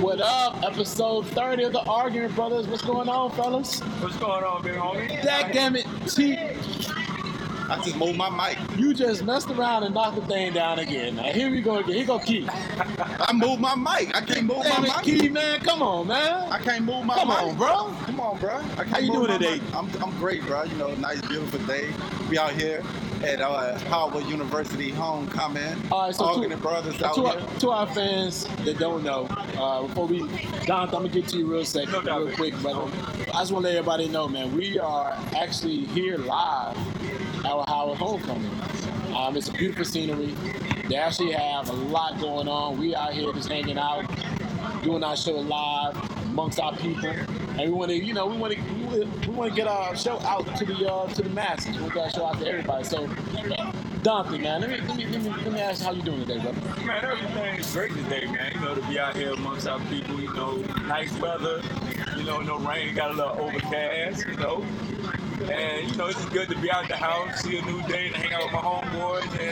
What up? Episode 30 of the Argument Brothers. What's going on, fellas? What's going on, big homie? Goddammit, Chief. I just moved my mic. You just messed around and knocked the thing down again. Now, here we go again. Here go Keith. I moved my mic. I can't move my mic. Keith, man, come on, man. I can't move my mic. Come on, bro. How you doing today? I'm great, bro. You know, nice, beautiful day. We out here at Howard University homecoming. All right, so to our fans that don't know, before we, Don, I'm gonna get to you real quick, brother. I just want to let everybody know, man, we are actually here live at our Howard homecoming. It's a beautiful scenery. They actually have a lot going on. We out here just hanging out, doing our show live amongst our people. And we want to get our show out to the masses. We want to get our show out to everybody. So, Dante, man, let me ask you how you doing today, brother. Man, everything's great today, man. You know, to be out here amongst our people. You know, nice weather. You know, no rain. Got a little overcast. You know. And, you know, it's good to be out the house, see a new day, and hang out with my homeboys and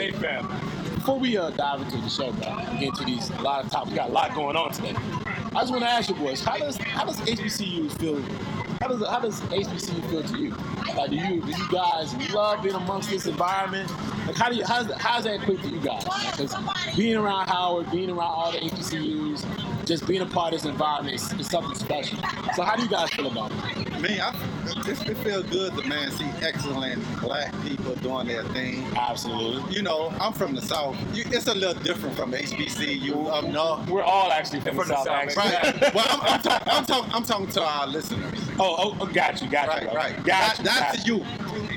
their family. Before we dive into the show, bro, and get into these lot of topics, we got a lot going on today. I just want to ask you, boys, how does HBCU feel? How does HBCU feel to you? Like, do you guys love being amongst this environment? Like, how's that equate to you guys? Because being around Howard, being around all the HBCUs, just being a part of this environment is something special. So how do you guys feel about it? Man, it feels good to, man, see excellent black people doing their thing. Absolutely. You know, I'm from the South. It's a little different from HBCU up north. We're all actually from the South. Right. Well, I'm talking to our listeners. Oh, got you. Right. Got you. That's to you.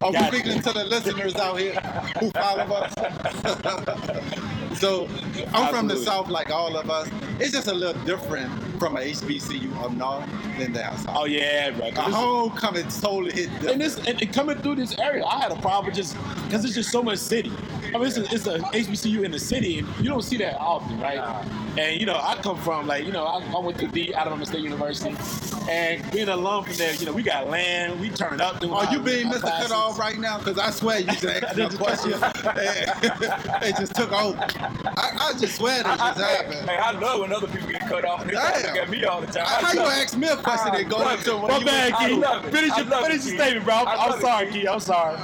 I'm speaking to the listeners out here who follow us. So, I'm from the South like all of us. It's just a little different from a HBCU up north than down south. Oh, yeah, bro. The homecoming totally hit different. And coming through this area, I had a problem because it's just so much city. I mean, it's a HBCU in the city, and you don't see that often, right? And, you know, I come from, like, you know, I went to the Alabama State University, and being an alum from there, you know, we got land, we turn it up. Are you being Mr. Cutoff right now? Because I swear you just asked a question. It just took over. I just swear that just happened. Hey, I love when other people get cut off. They look at me all the time. How you gonna ask me a question and go up to them? My bad, Key. Finish your statement, bro. I'm sorry, Key. I'm sorry.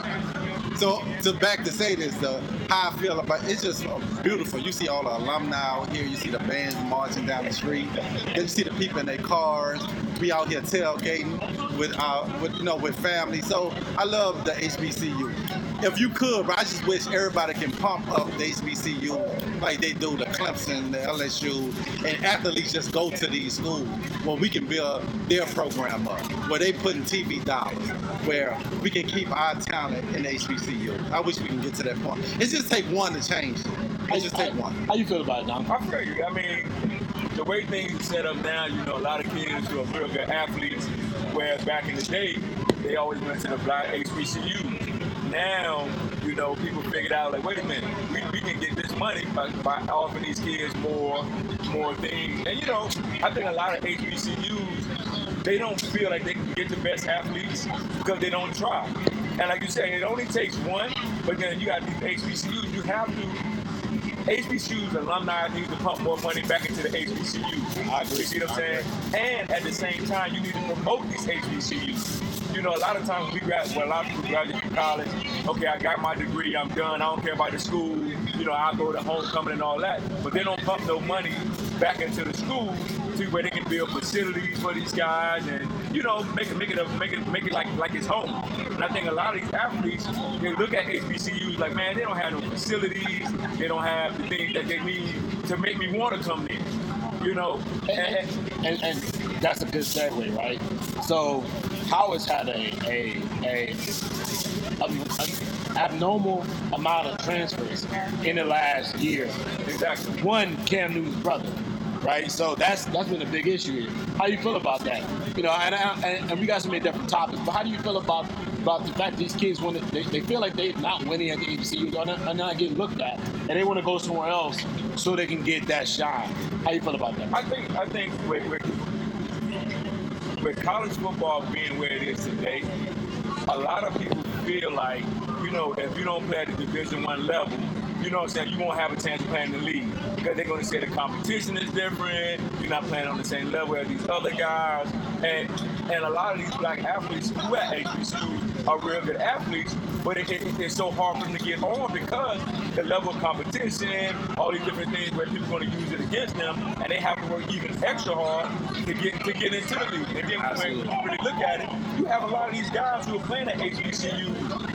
So back to say this, though, how I feel about it, it's just beautiful. You see all the alumni out here. You see the bands marching down the street. Then you see the people in their cars. We out here tailgating with family. So I love the HBCU. If you could, but I just wish everybody can pump up the HBCU like they do the Clemson, the LSU, and athletes just go to these schools where we can build their program up, where they put in TV dollars, where we can keep our talent in HBCU. I wish we can get to that point. It just take one to change. It just takes one. How you feel about it, Don? I feel you. I mean, the way things are set up now, you know, a lot of kids who are real good athletes, whereas back in the day, they always went to the black HBCU. Now, you know, people figured out, like, wait a minute, we can get this money by offering these kids more things. And, you know, I think a lot of HBCUs, they don't feel like they can get the best athletes because they don't try. And like you said, it only takes one, but then you got these HBCUs, you have to. HBCU's alumni need to pump more money back into the HBCU. I agree. You see what I'm saying? And at the same time, you need to promote these HBCUs. You know, a lot of times a lot of people graduate from college. Okay, I got my degree. I'm done. I don't care about the school. You know, I'll go to homecoming and all that. But they don't pump no money back into the school to where they can build facilities for these guys and, you know, make it like it's home. And I think a lot of these athletes, they look at HBCUs like, man, they don't have no facilities, they don't have the things that they need to make me want to come there, you know. And that's a good segue, right? So Howard's had an abnormal amount of transfers in the last year. Exactly. One, Cam Newton's brother. Right, so that's been a big issue here. How you feel about that? You know, and we got so many different topics, but how do you feel about the fact these kids want to, they feel like they're not winning at the HBCU and not getting looked at, and they want to go somewhere else so they can get that shine? How you feel about that? I think with college football being where it is today, a lot of people feel like, you know, if you don't play at the Division I level, you know what I'm saying, you won't have a chance of playing in the league because they're going to say the competition is different, you're not playing on the same level as these other guys. And a lot of these black athletes who at HBCU are real good athletes, but it's so hard for them to get on because the level of competition, all these different things where people are going to use it against them, and they have to work even extra hard to get into the league. And then when you really look at it, you have a lot of these guys who are playing at HBCU,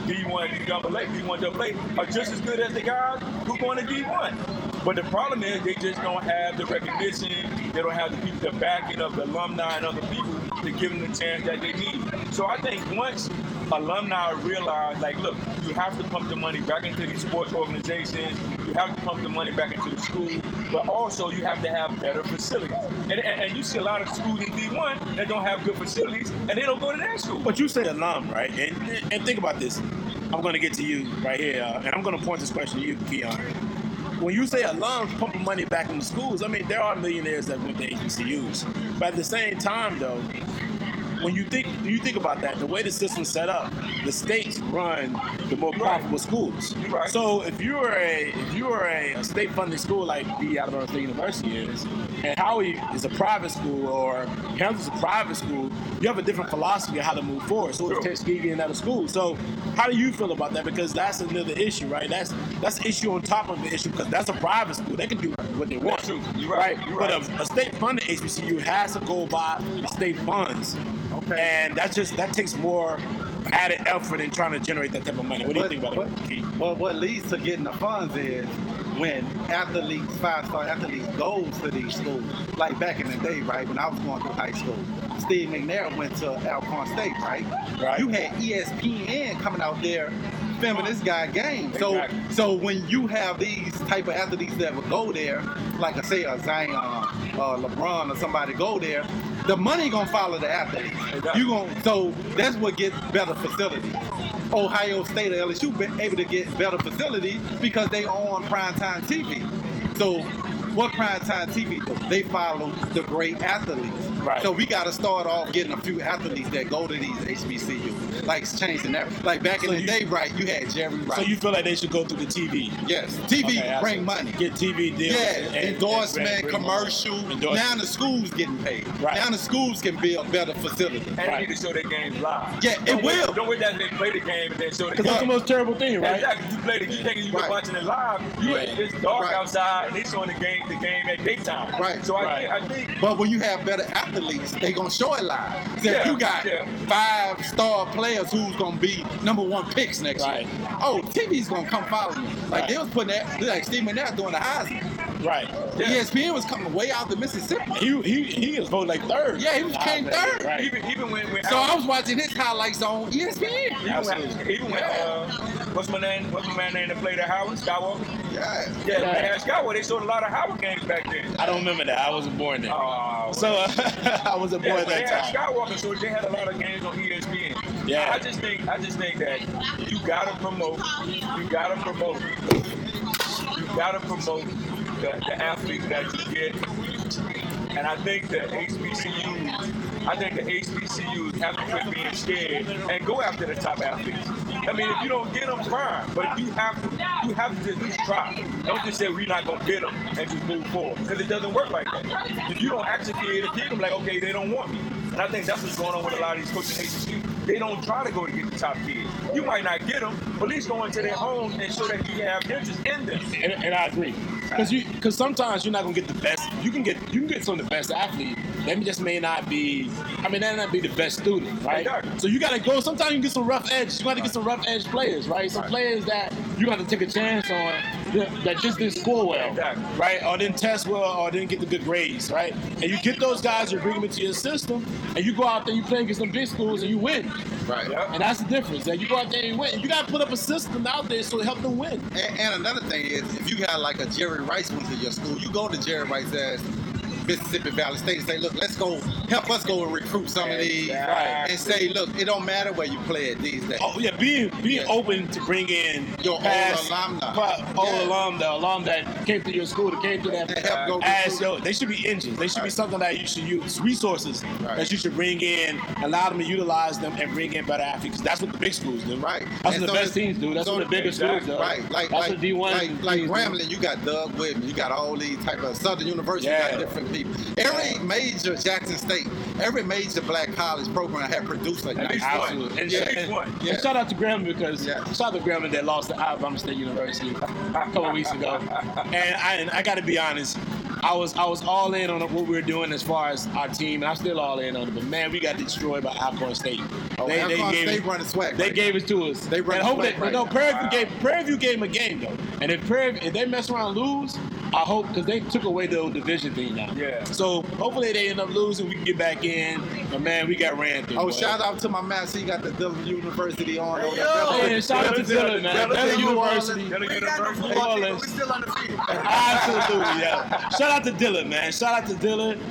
D1, D1AA, D1AA, are just as good as the guys who are going to D1. But the problem is they just don't have the recognition, they don't have the people, the backing of the alumni and other people to give them the chance that they need. So I think once alumni realize, like, look, you have to pump the money back into these sports organizations, you have to pump the money back into the school, but also you have to have better facilities. And you see a lot of schools in D1 that don't have good facilities, and they don't go to that school. But you said alum, right? And think about this. I'm going to get to you right here, and I'm going to point this question to you, Keon. When you say alums pumping money back into schools, I mean, there are millionaires that went to HBCUs. But at the same time, though, when you think about that, the way the system's set up, the states run the more profitable schools. Right. So if you are a state-funded school like the Alabama State University is, and Howard is a private school or Kansas is a private school, you have a different philosophy of how to move forward. So it's Tuskegee and other schools. So how do you feel about that? Because that's another issue, right? That's an issue on top of the issue because that's a private school. They can do what they want. You're right. But a state-funded HBCU has to go by the state funds. Okay. And that takes more added effort in trying to generate that type of money. What do you think about that? Well, what leads to getting the funds is when athletes, five-star athletes, goes to these schools. Like back in the day, right, when I was going through high school, Steve McNair went to Alcorn State, right? You had ESPN coming out there filming this guy game. Exactly. So when you have these type of athletes that would go there, like I say, a Zion, LeBron, or somebody go there, the money gonna follow the athlete. Exactly. So that's what gets better facilities. Ohio State or LSU been able to get better facilities because they on primetime TV. So what primetime TV does? They follow the great athletes. Right. So we gotta start off getting a few athletes that go to these HBCUs, like changing that. Like back in the day, right? You had Jerry Rice. So you feel like they should go through the TV? Yes, TV bring money. Get TV deals. Yeah, endorsement, commercial. Now the schools getting paid. Right. Now the schools can build better facilities. And they need to show their games live. Yeah, it will. Don't wait that they play the game and then show the game. Because that's the most terrible thing, right? Exactly. You play the game, you been watching it live. It's dark outside, and they showing the game at daytime. Right. So I think. But when you have better athletes, they gonna show it live. So if you got five-star players who's gonna be number one picks next year, TV's gonna come follow you. Like they was putting that, like Steve McNair doing the Heisman. Right. Yeah. ESPN was coming way out to Mississippi. He was voting like third. Yeah, he came third. Right. Even when I was watching his highlights on ESPN. Even when what's my man that played at Howard? Skywalker. Yeah. Skywalker. They showed a lot of Howard games back then. I don't remember that. I wasn't born then. I was a boy that time. Skywalker, so they had a lot of games on ESPN. Yeah. I just think that you gotta promote the athletes that you get. And I think the HBCUs have to quit being scared and go after the top athletes. I mean, if you don't get them, fine. But you have to just at least try. Don't just say we're not gonna get them and just move forward because it doesn't work like that. If you don't actually create a team, like okay, they don't want me. And I think that's what's going on with a lot of these coaches at HBCU. They don't try to go to get the top kids. You might not get them, but at least go into their homes and show that you have interest in them. And I agree. Because sometimes you're not gonna get the best. You can get some of the best athletes. That just may not be. I mean, that may not be the best student, right? So you gotta go. Sometimes you can get some rough edge. You gotta get some rough edge players, right? Some players that you gotta take a chance on that just didn't score well, right? Or didn't test well, or didn't get the good grades, right? And you get those guys, you bring them into your system, and you go out there, you play against some big schools, and you win. Right. And that's the difference. That you go out there and win. You gotta put up a system out there so to help them win. And another thing is, if you got like a Jerry Rice went to your school, you go to Jerry Rice's Mississippi Valley State and say, look, let's go, help us go and recruit some of these. Right. And say, look, it don't matter where you play it these days. Oh, yeah, being open to bring in your past, old alum that came to your school, that came to that. They should be engines. They should be something that you should use, resources that you should bring in, allow them to utilize them and bring in better athletes. That's what the big schools do. Right. That's what the best teams do. That's what the biggest schools do. Right. That's what D1. Like Grambling, you got Doug Whitman. You got all these type of Southern University. Yeah. You got different people. Every major Jackson State, every major black college program had produced like that. And shout out to Grambling that lost to Alabama State University a couple of weeks ago. And I got to be honest, I was all in on what we were doing as far as our team, and I'm still all in on it. But man, we got destroyed by Alcorn State. They gave it to us. They run swag. Prairie View gave them a game though. And if they mess around and lose, I hope, because they took away the old division thing now. Yeah. So hopefully they end up losing. We can get back in. But man, we got ran through. Oh, shout out to my man. So you got the Dillon University on. Shout out to Dillon, man. Dillon University. We're still on the field. Absolutely, yeah. Shout out to Dillon, man. Shout out to Dillon.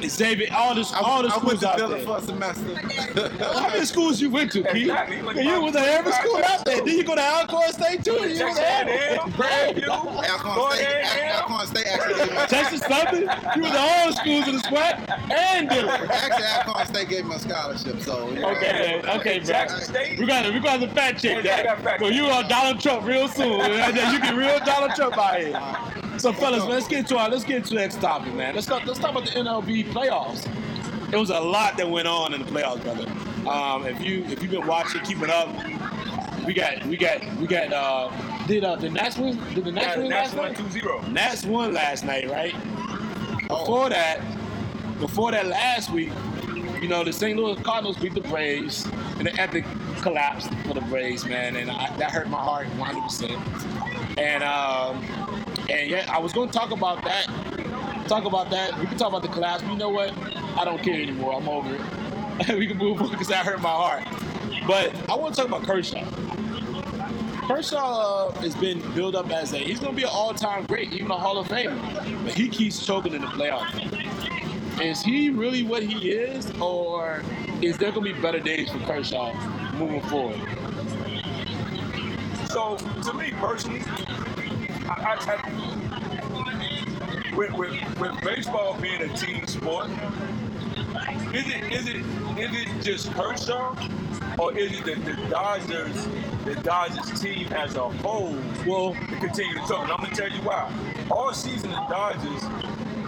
Xavier, all the schools out there. I went to Dillon for a semester. How many schools you went to, Pete? Exactly. You went to every school out there. Then you go to Alcorn State, too? You went to Alcorn State, actually. Texas something? You went to all the schools in the squad and Dillon. Actually, Alcorn State gave me a scholarship, so. Yeah. Okay, Jackson State. We're going to fact check that. So you are Donald Trump real soon. You get real Donald Trump out here. So, fellas, let's get to the next topic, man. Let's talk about the MLB playoffs. It was a lot that went on in the playoffs, brother. If you've been watching, keep it up. We got. Did the Nats win last night? Nats won last night, right? Before that last week, the St. Louis Cardinals beat the Braves, and the epic collapsed for the Braves, man, and that hurt my heart 100%. And yeah, I was going to talk about that. We can talk about the collapse. But you know what? I don't care anymore. I'm over it. We can move on because that hurt my heart. But I want to talk about Kershaw. Kershaw has been built up as he's going to be an all-time great, even a Hall of Famer. But he keeps choking in the playoffs. Is he really what he is, or is there going to be better days for Kershaw moving forward? So, to me personally, with baseball being a team sport, is it just Kershaw, or is it the Dodgers team as a whole will continue to talk? And I'm gonna tell you why. All season, the Dodgers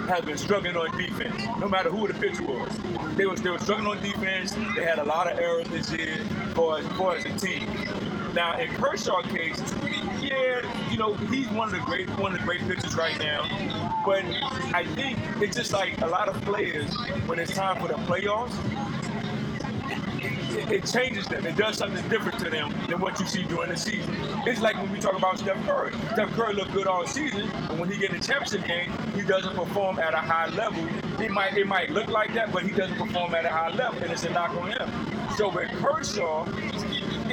have been struggling on defense, no matter who the pitcher was. They were struggling on defense. They had a lot of errors this year as far as the team. Now, in Kershaw's case, he's one of the great pitchers right now. But I think it's just like a lot of players, when it's time for the playoffs, it changes them. It does something different to them than what you see during the season. It's like when we talk about Steph Curry. Steph Curry looked good all season, and when he gets in the championship game, he doesn't perform at a high level. It might look like that, but he doesn't perform at a high level, and it's a knock on him. So with Kershaw,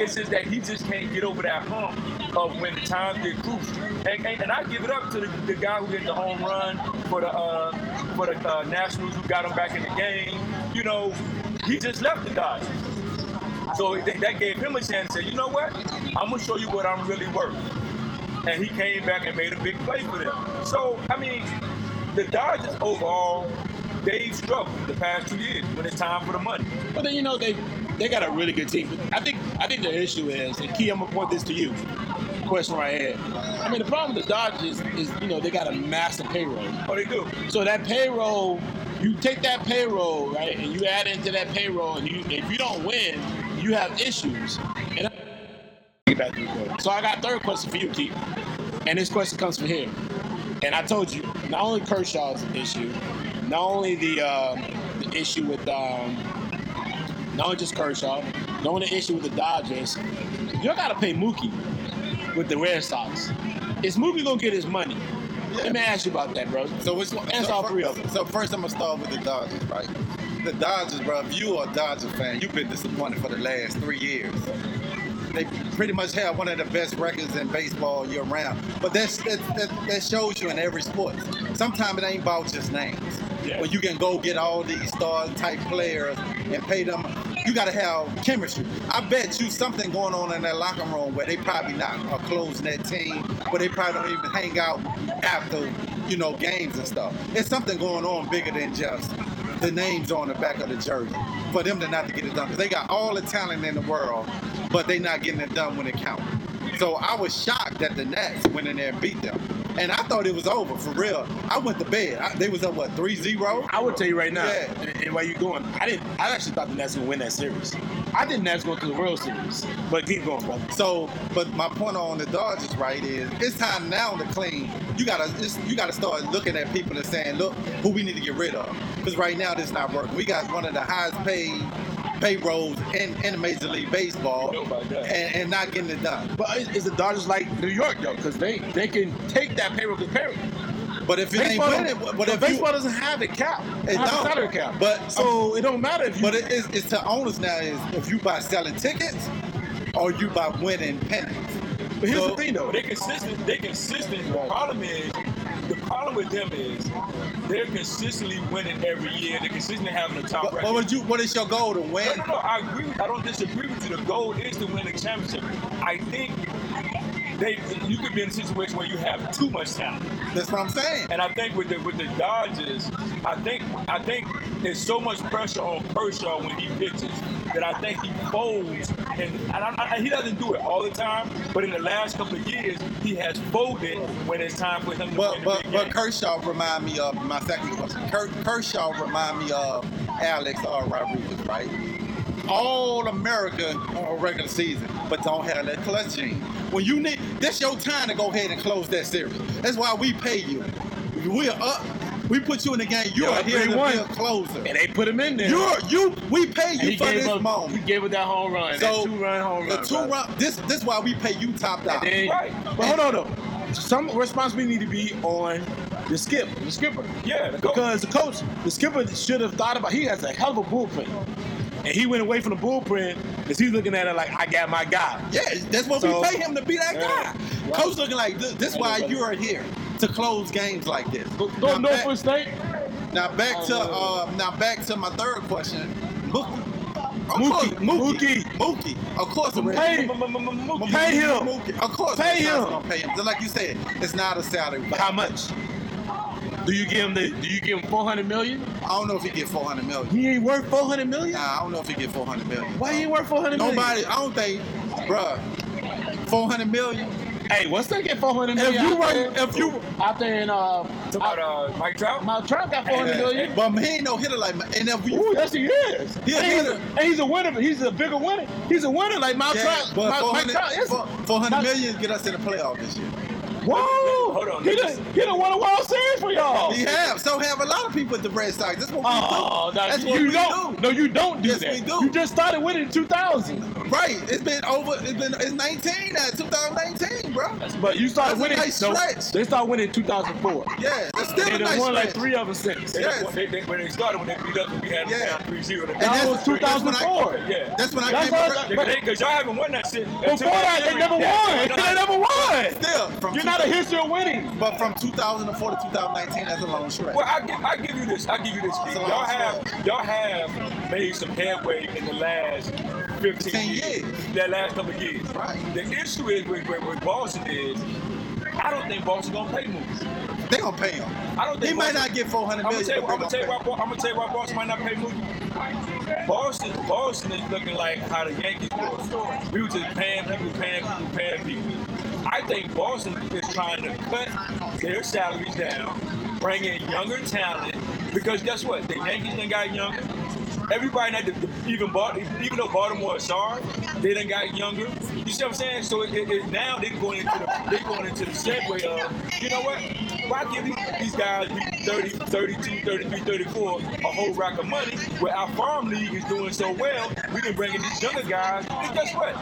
it's just that he just can't get over that hump of when the times get crucial. And I give it up to the guy who hit the home run for the Nationals, who got him back in the game. He just left the Dodgers. So that gave him a chance to say, you know what? I'm going to show you what I'm really worth. And he came back and made a big play for them. So, I mean, the Dodgers overall, they've struggled the past 2 years when it's time for the money. But then, they got a really good team. I think the issue is, and Key, I'm going to point this to you. Question right here. I mean, the problem with the Dodgers is they got a massive payroll. Oh, they do. So that payroll, you take that payroll, right, and you add into that payroll, and if you don't win, you have issues. And so I got a third question for you, Key. And this question comes from here. And I told you, not only Kershaw's issue, not only the issue with... Not just Kershaw. The only issue with the Dodgers, you got to pay Mookie with the Red Sox. Is Mookie going to get his money? Yeah. Let me ask you about that, bro. So all three of them. So first I'm going to start with the Dodgers, right? The Dodgers, bro, if you are a Dodgers fan, you've been disappointed for the last 3 years. They pretty much have one of the best records in baseball year-round. But that shows you in every sport. Sometimes it ain't about just names. where you can go get all these star-type players and pay them. You got to have chemistry. I bet you something going on in that locker room where they probably not are closing that team, but they probably don't even hang out after, you know, games and stuff. There's something going on bigger than just the names on the back of the jersey for them to not to get it done. Because they got all the talent in the world, but they not getting it done when it counts. So I was shocked that the Nats went in there and beat them. And I thought it was over, for real. I went to bed. They was up, what, 3-0? I would tell you right now, and where you going, I actually thought the Nats would win that series. I didn't think Nats going to the World Series, but keep going, brother. So, but my point on the Dodgers, right, is it's time now to clean. You gotta start looking at people and saying, look, who we need to get rid of. Because right now, this not working. We got one of the highest paid payrolls in Major League Baseball and not getting it done. But is the Dodgers like New York, though? Because they can take that payroll to parity. But if it baseball ain't winning, but if baseball doesn't have a cap, it don't have a salary cap. But so it don't matter. It's the owners now. Is if you buy selling tickets or you buy winning pennants. But here's the thing, though. They're consistent. The problem with them is they're consistently winning every year. They're consistently having a top record. What is your goal, to win? No, I agree. I don't disagree with you. The goal is to win the championship. I think you could be in a situation where you have too much talent. That's what I'm saying. And I think with the Dodgers, I think there's so much pressure on Kershaw when he pitches that I think he folds. And he doesn't do it all the time, but in the last couple of years, he has folded when it's time for him to win. But Kershaw remind me of my second question. Kershaw remind me of Alex Rodriguez, right? All America on regular season, but don't have that clutch gene. When you need, that's your time to go ahead and close that series. That's why we pay you. We are up. We put you in the game. You are here to be a closer. And they put him in there. We pay you for this moment. You gave it that home run, so that two-run home run. This is why we pay you top dollar. Right. But hold on, though. Some responsibility need to be on the skipper. Yeah, because the skipper should have thought about. He has a hell of a blueprint. And he went away from the blueprint because he's looking at it like, I got my guy. Yeah, that's what we pay him to be that guy. Wow. Coach looking like, this is why you are here. To close games like this. Go North State. Now back to my third question. Mookie. Of course, pay him. Mookie. Of course, pay him. Gonna pay him. Just like you said, it's not a salary. But how much? Do you give him $400 million? I don't know if he get $400 million. He ain't worth $400 million. Nah, I don't know if he get $400 million. Why he ain't worth $400 million? Nobody. I don't think, bruh. $400 million. Hey, what's they get $400 million? If you out there in Mike Trout, got $400 million. But he ain't no hitter like Mike. Yes, he is. He's a winner. He's a bigger winner. He's a winner like Mike Trout. But Mike Trout is $400 million get us in the playoffs this year. Whoa! Hold on. He done won a World Series for y'all. He have. So have a lot of people at the Red Sox. That's what we do. That's what we don't do. No, you don't do that. We do. You just started winning in 2000. Right. It's 19 now. 2019, bro. But you started winning. Nice stretch. They started winning in 2004. Yeah. That's still a nice stretch. They won like three of them since. Yes. When they started, when they beat up, we had down 3-0. That was 2004. Yeah. That's when I came back. Because y'all haven't won that shit. Before that, they never won. They never won. Still. You're not a history of winning. But from 2004 to 2019, that's a long stretch. Well, I give you this. Y'all have made some headway in the last 15 years. That last couple of years. Right. The issue is with Boston is, I don't think Boston's gonna pay Mookie. They gonna pay him. I don't think he might not get $400 million. I'm gonna tell you why Boston might not pay Mookie. Boston is looking like how the Yankees were. We were just paying people. I think Boston is trying to cut their salaries down, bring in younger talent, because guess what? The Yankees done got younger. Everybody, even though Baltimore is sorry, they done got younger. You see what I'm saying? So now they're going into the segue of, you know what? Why give these guys 30, 32, 33, 34 a whole rack of money where our farm league is doing so well? We can bring in these younger guys. And guess what?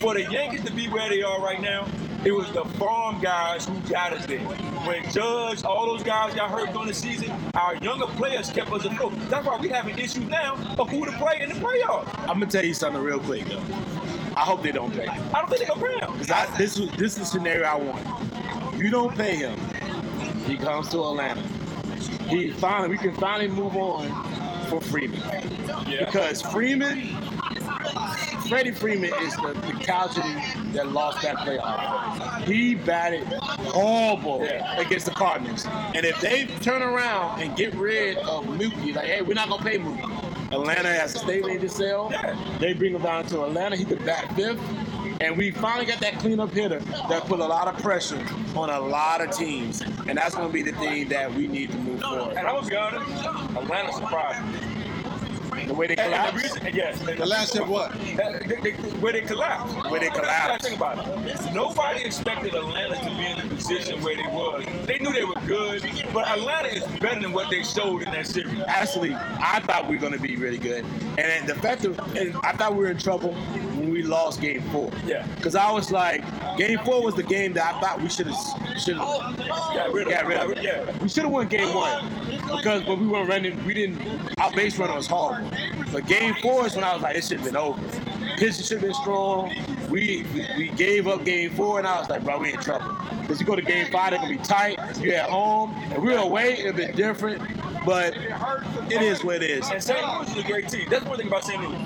For the Yankees to be where they are right now, it was the farm guys who got us there. When Judge, all those guys got hurt during the season, our younger players kept us afloat. That's why we have an issue now of who to play in the playoffs. I'm going to tell you something real quick, though. I hope they don't pay him. I don't think they're going to pay him. Because this is the scenario I want. You don't pay him. He comes to Atlanta. we can finally move on for Freeman. Yeah. Because Freddie Freeman is the casualty that lost that playoff. He batted horrible against the Cardinals. And if they turn around and get rid of Mookie, like, hey, we're not going to pay Mookie. Atlanta has a statement to sell. They bring him down to Atlanta. He could bat fifth. And we finally got that cleanup hitter that put a lot of pressure on a lot of teams. And that's going to be the thing that we need to move forward. And I was going to Atlanta surprised me. The way they collapsed? The last hit what? Where they collapsed. Where they collapsed. Think about it. Nobody expected Atlanta to be in the position where they was. They knew they were good, but Atlanta is better than what they showed in that series. Actually, I thought we were going to be really good. And the fact that I thought we were in trouble when we lost game four. Yeah. Because I was like, game four was the game that I thought we should have got rid of. Yeah. We should have won game one because when we weren't running, our base runner was horrible. But game four is when I was like, it should have been over. Pitching should have been strong. We gave up game four, and I was like, bro, we in trouble. Because you go to game five, they're going to be tight. You're at home. And we're away, it'll be different. But it is what it is. And St. Louis is a great team. That's one thing about St. Louis.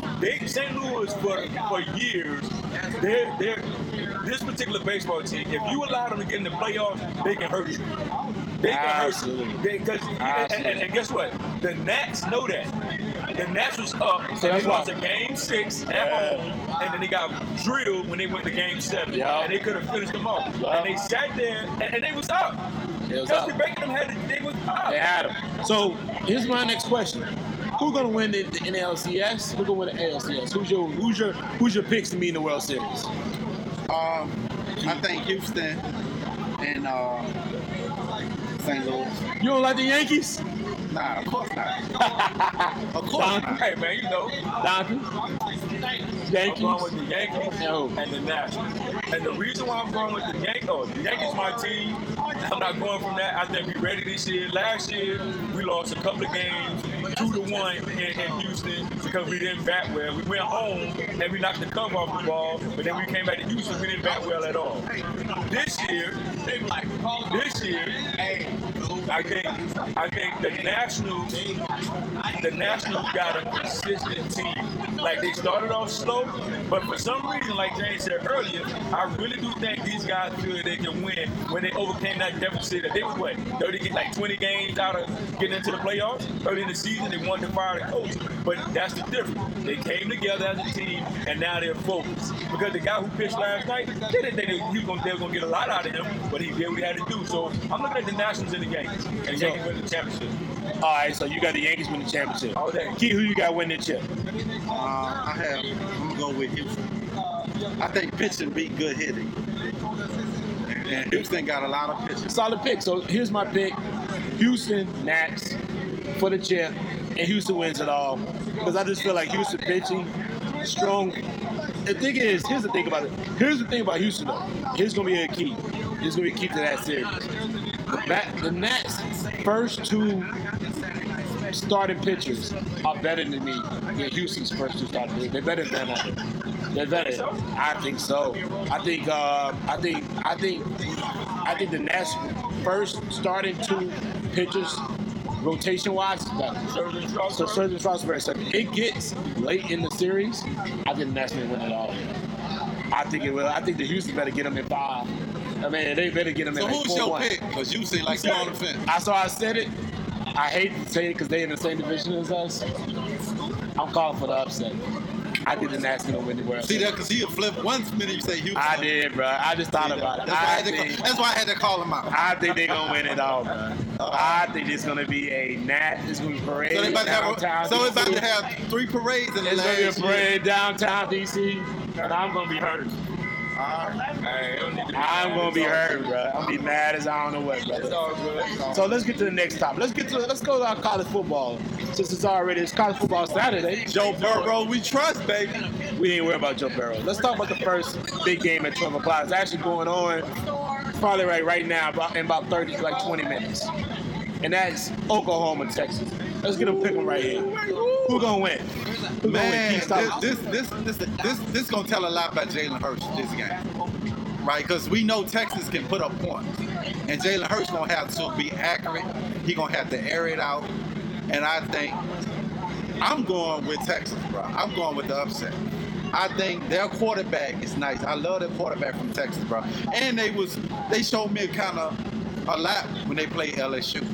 St. Louis for years, this particular baseball team, if you allow them to get in the playoffs, they can hurt you. They can hurt you. And guess what? The Nats know that. The Nats was up. So they lost to game six at home, and then they got drilled when they went to game seven. Yeah. And they could have finished them off. Yeah. And they sat there, and they was up. They had him. So here's my next question: who's gonna win the NLCS? Who's gonna win the ALCS? Who's your picks to meet in the World Series? I think Houston and St. Louis. You don't like the Yankees? Nah, of course not. Of course not. Hey man, you know. Yankees. I'm going with the Yankees and the Nationals. And the reason why I'm going with the Yankees my team. I'm not going from that. I think we're ready this year. Last year, we lost a couple of games, 2-1 in Houston because we didn't bat well. We went home and we knocked the cover off the ball, but then we came back to Houston, we didn't bat well at all. This year, I think the Nationals got a consistent team. Like they started off slow, but for some reason, like James said earlier, I really do think these guys feel they can win when they overcame that deficit. That they were what? 20 games out of getting into the playoffs early in the season. They wanted to fire the coach, but that's the difference. They came together as a team, and now they're focused. Because the guy who pitched last night, they didn't think they were gonna get a lot out of him, but he did what he had to do. So I'm looking at the Nationals in the game. And the Yankees win the championship. All right, so you got the Yankees win the championship. Okay. Key, who you got winning the chip? I'm going with Houston. I think pitching beat good hitting. And Houston got a lot of pitching. Solid pick. So here's my pick. Houston, Nats for the chip. And Houston wins it all. Because I just feel like Houston pitching, strong. Here's the thing about Houston, though. Here's going to be a key. Here's going to be a key to that series. The Nats' first two starting pitchers are better than me. Yeah, Houston's first two starting pitchers. They're better than them. They're better. I think so. I think the Nats' first starting two pitchers, rotation-wise, is better. So Surgeon Strasburg. So if it gets late in the series, I think the Nats may win it all. I think it will. I think the Houston better get them in five. I mean, they better get them in 4-1. So who's your pick? Because you say like small defense. I said it. I hate to say it because they're in the same division as us. I'm calling for the upset. I think the Nats going to win the World. See that? Because he'll flip one minute you say Houston. I did, bro. I just thought about it. That's why I had to call him out. I think they're going to win it all, bro. I think it's going to be a Nats. It's going to be a parade downtown. So it's about to have three parades in the last year. It's going to be a parade downtown D.C., and I'm going to be hurt. I'm going to be hurt, bro. I'm going to be mad as I don't know what, brother. So let's get to the next topic. Let's go to our college football. Since it's college football Saturday. Joe Burrow, we trust, baby. We didn't worry about Joe Burrow. Let's talk about the first big game at 12 o'clock. It's actually going on probably right now in about 30 to like 20 minutes. And that's Oklahoma, Texas. Let's get a pick one right here. Who's gonna win? This gonna tell a lot about Jalen Hurts this game, right? Because we know Texas can put up points. And Jalen Hurts gonna have to be accurate. He gonna have to air it out. And I think I'm going with Texas, bro. I'm going with the upset. I think their quarterback is nice. I love their quarterback from Texas, bro. And they showed me kind of a lot when they played LSU.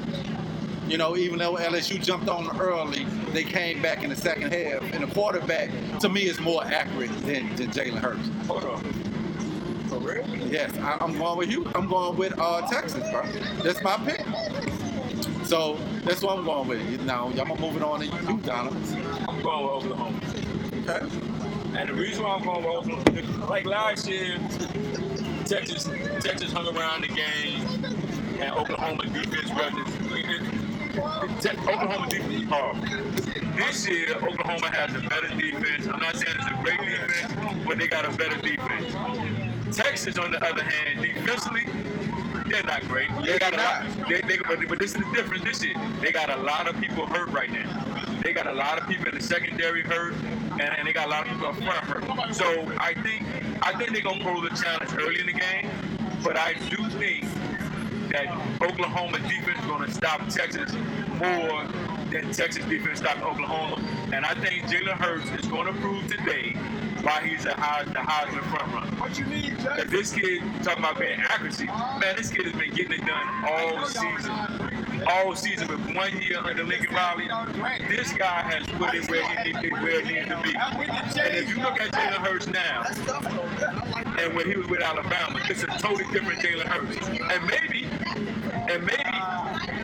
You know, even though LSU jumped on early, they came back in the second half. And the quarterback, to me, is more accurate than Jalen Hurts. Hold on. For real? Yes, I'm going with you. I'm going with Texas, bro. That's my pick. So that's what I'm going with. Now, I'm going to move it on to you, Donovan. I'm going with Oklahoma. Okay. And the reason why I'm going with Oklahoma, like last year, Texas hung around the game, and Oklahoma defense was hard. This year, Oklahoma has a better defense. I'm not saying it's a great defense, but they got a better defense. Texas, on the other hand, defensively, they're not great. They got a lot. But this is the difference this year. They got a lot of people hurt right now. They got a lot of people in the secondary hurt. And they got a lot of people up front hurt. So I think they're gonna pose a challenge early in the game, but I do think that Oklahoma defense is gonna stop Texas more than Texas defense stopped Oklahoma. And I think Jalen Hurts is gonna prove today why he's the Heisman front runner. What you mean, Jalen? This kid talking about being accuracy, man. This kid has been getting it done all season. All season with 1 year under Lincoln Riley, this guy has put it where he needs to be. And if you look at Jalen Hurts now, and when he was with Alabama, it's a totally different Jalen Hurts. And maybe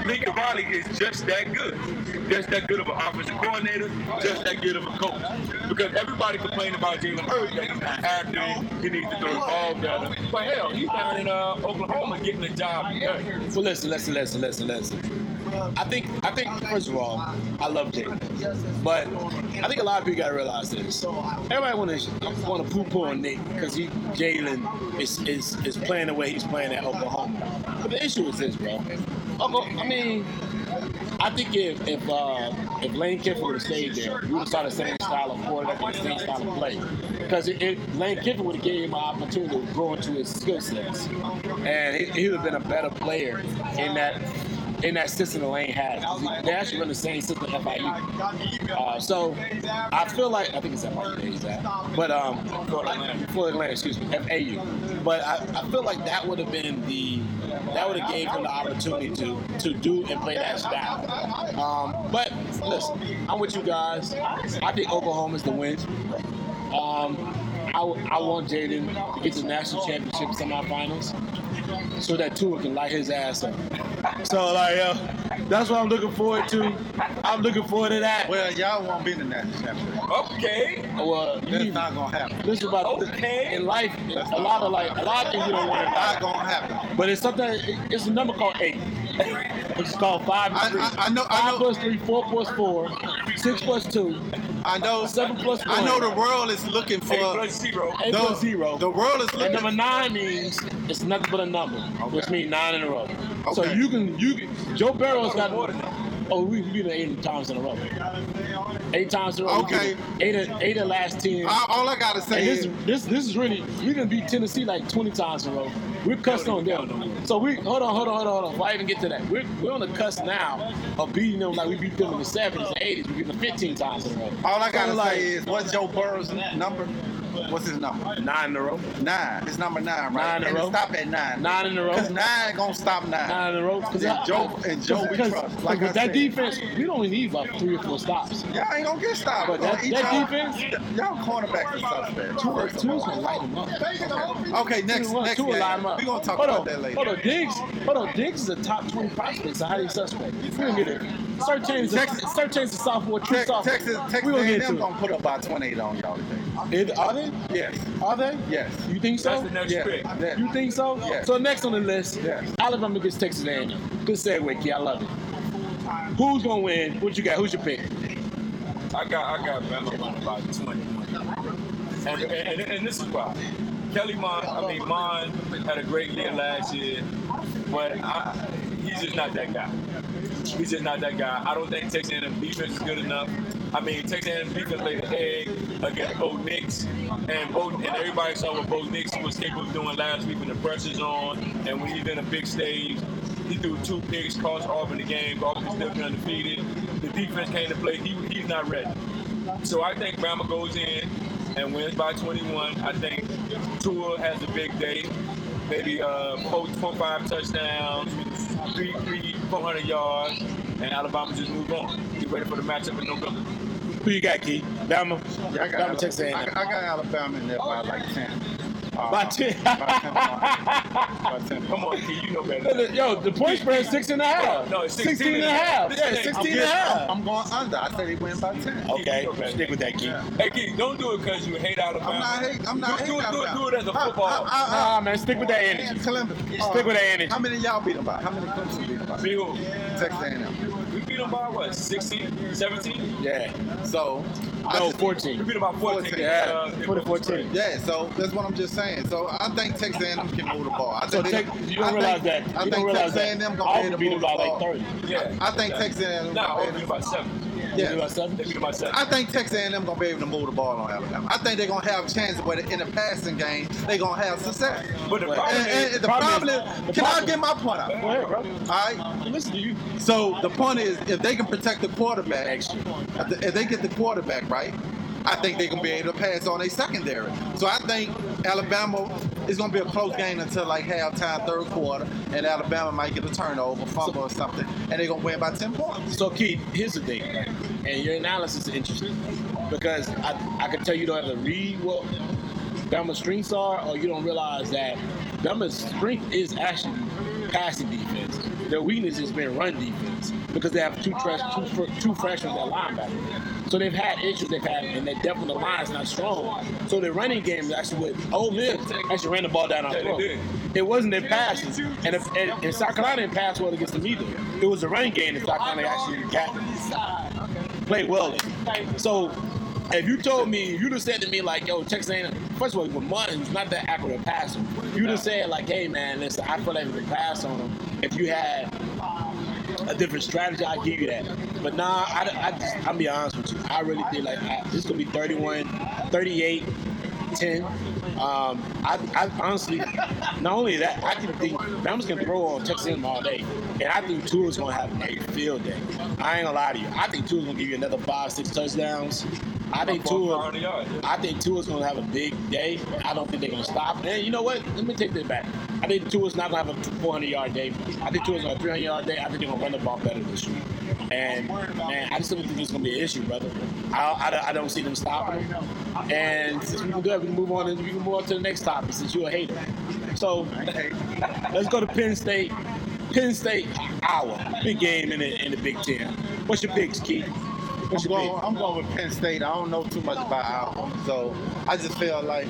Lincoln Riley is just that good. Just that good of an offensive coordinator, just that good of a coach. Because everybody complained about Jalen Hurts that he's not active, he needs to throw the ball better. But hell, he's down in Oklahoma getting the job done. So listen. I think first of all, I love Jalen, but I think a lot of people gotta realize this. Everybody wanna poo-poo on Nick because Jalen is playing the way he's playing at Oklahoma. But the issue is this, bro. I mean, I think if Lane Kiffin would have stayed there, we would have saw the same style of quarterback and the same style of play. Because Lane Kiffin would have gave him an opportunity to grow into his skill sets, and he would have been a better player in that. In that system that Lane had. They actually run the same system at FIU. So I feel like, I think it's FIU, but FAU. But I feel like that would have been that would have gave him the opportunity to do and play that style. But listen, I'm with you guys. I think Oklahoma's the win. I want Jalen to get to the national championship semifinals so that Tua can light his ass up. So, that's what I'm looking forward to. I'm looking forward to that. Well, y'all won't be in the national championship. Okay. Well, that's not going to happen. This is about okay. In life, a lot of things you don't want to not going to happen. But it's something, it's a number called 8. It's called 5 and 3. I know. 5 plus 3, 4 plus 4, 6 plus 2. I know. 7 plus 1. I know the world is looking for 8 plus 0. 8 plus 0. The world is looking. And number 9 means it's nothing but a number, okay. Which means 9 in a row. Okay. So you can. Joe Burrow's got. Oh, we've been 8 times in a row. 8 times in a row. Okay. 8 of the last 10. All I gotta say and this is really we're gonna beat Tennessee like 20 times in a row. We're cussing on them. So we hold on. Before I even get to that, we're on the cuss now of beating them like we beat them in the '70s, and eighties. We beat them 15 times in a row. All I gotta say is what's Joe Burrow's number? What's his number? 9 in a row. 9. It's number 9, right? 9 in a row. Stop at 9. 9 in a row. Because 9 gonna stop 9. 9 in a row. Joe, we trust. Like with that defense, you only need like 3 or 4 stops. Y'all ain't gonna get stopped. But that defense, y'all cornerback is suspect. Two's gonna light him up. Okay, next game. We're gonna talk about that later. Diggs is a top 20 prospect. So how do you suspect? We're gonna get it. Search change the sophomore, true sophomore. Texas we're gonna A&M gonna put up about 28 on y'all today. Are they? Yes. Are they? Yes. You think so? That's the next pick. Yes. You think so? Yes. So next on the list, yes. Alabama gets Texas A&M. Good segue, kid. I love it. Who's gonna win? What you got? Who's your pick? I got Bama about 20. And this is why. Kelly Mond had a great year last year, but he's just not that guy. I don't think Texas A&M defense is good enough. I mean, take that and beat the laid an egg against Bo Nix. And everybody saw what Bo Nix was capable of doing last week when the pressure's on. And when he's in a big stage, he threw two picks, cost Auburn the game. Auburn's still undefeated. The defense came to play. He's not ready. So I think Bama goes in and wins by 21. I think Tua has a big day. Maybe 4-5 touchdowns, 400 yards, and Alabama just move on. Get ready for the matchup in November. Who you got, Key? Bama? I got Alabama in there by like 10. By 10? By 10. Come on, Key, you know better. Yo, the point spread is 6.5. No, it's 16.5. Yeah, 16.5. I'm going under. I said they win by 10. Okay, stick with that, Key. Yeah. Hey, Key, don't do it because you hate Alabama. I'm not hating Alabama. Do it as a football. Nah, man, stick with that energy. Stick with that energy. How many of y'all beat them by? How many Clemson beat them by? Be who? Texas A&M. We beat them by what, 16, 17? Yeah. So... No, 14. We beat them by 14. Yeah, 14. Yeah, so that's what I'm just saying. So I think Texas A&M can move the ball. I think Texas A&M going to be able to move the ball. Like 30. Yeah, I think Texas A&M going to be about 7. Yeah. I think Texas A&M gonna be able to move the ball on Alabama. I think they're gonna have chances where in the passing game they're gonna have success. But the problem is, I get my point out? Go ahead, bro. All right. Listen to you. So the point is, if they can protect the quarterback, if they get the quarterback right, I think they're gonna be able to pass on their secondary. So I think Alabama is gonna be a close game until like halftime, third quarter, and Alabama might get a turnover, fumble or something, and they're gonna win by 10 points. So Keith, here's the thing, and your analysis is interesting because I can tell you don't have to read what Bama's strengths are, or you don't realize that Bama's strength is actually passing defense. Their weakness has been run defense because they have two freshmen at linebacker. So they've had issues and their depth on the line is not strong. So their running game is actually with Ole Miss actually ran the ball down our throat. It wasn't their passes. And South Carolina didn't pass well against them either. It was the running game that South Carolina actually played well in. So if you told me, you'd have said to me like, yo, Texas A&M, first of all, with Martin, who's not that accurate passer, you'd have said like, hey man, listen, I feel like we could pass on him. If you had a different strategy, I'd give you that. But nah, I'll be honest with you. I really think like this could be 31, 38, 10. I honestly, not only that, I can think Bama's gonna throw on Texas A&M all day, and I think Tua's gonna have a field day. I ain't gonna lie to you. I think Tua's gonna give you another 5-6 touchdowns. I think Tua's gonna have a big day. I don't think they're gonna stop. And you know what? Let me take that back. I think Tua's not gonna have a 400-yard day. I think Tua's gonna have a 300-yard day. I think they're gonna run the ball better this year. And man, I just don't think it's gonna be an issue, brother. I don't see them stopping. And since we can do that, we can move on to the next topic. Since you're a hater, so let's go to Penn State. Penn State, Iowa, big game in the Big Ten. What's your picks, Keith? I'm going with Penn State. I don't know too much about Iowa, so I just feel like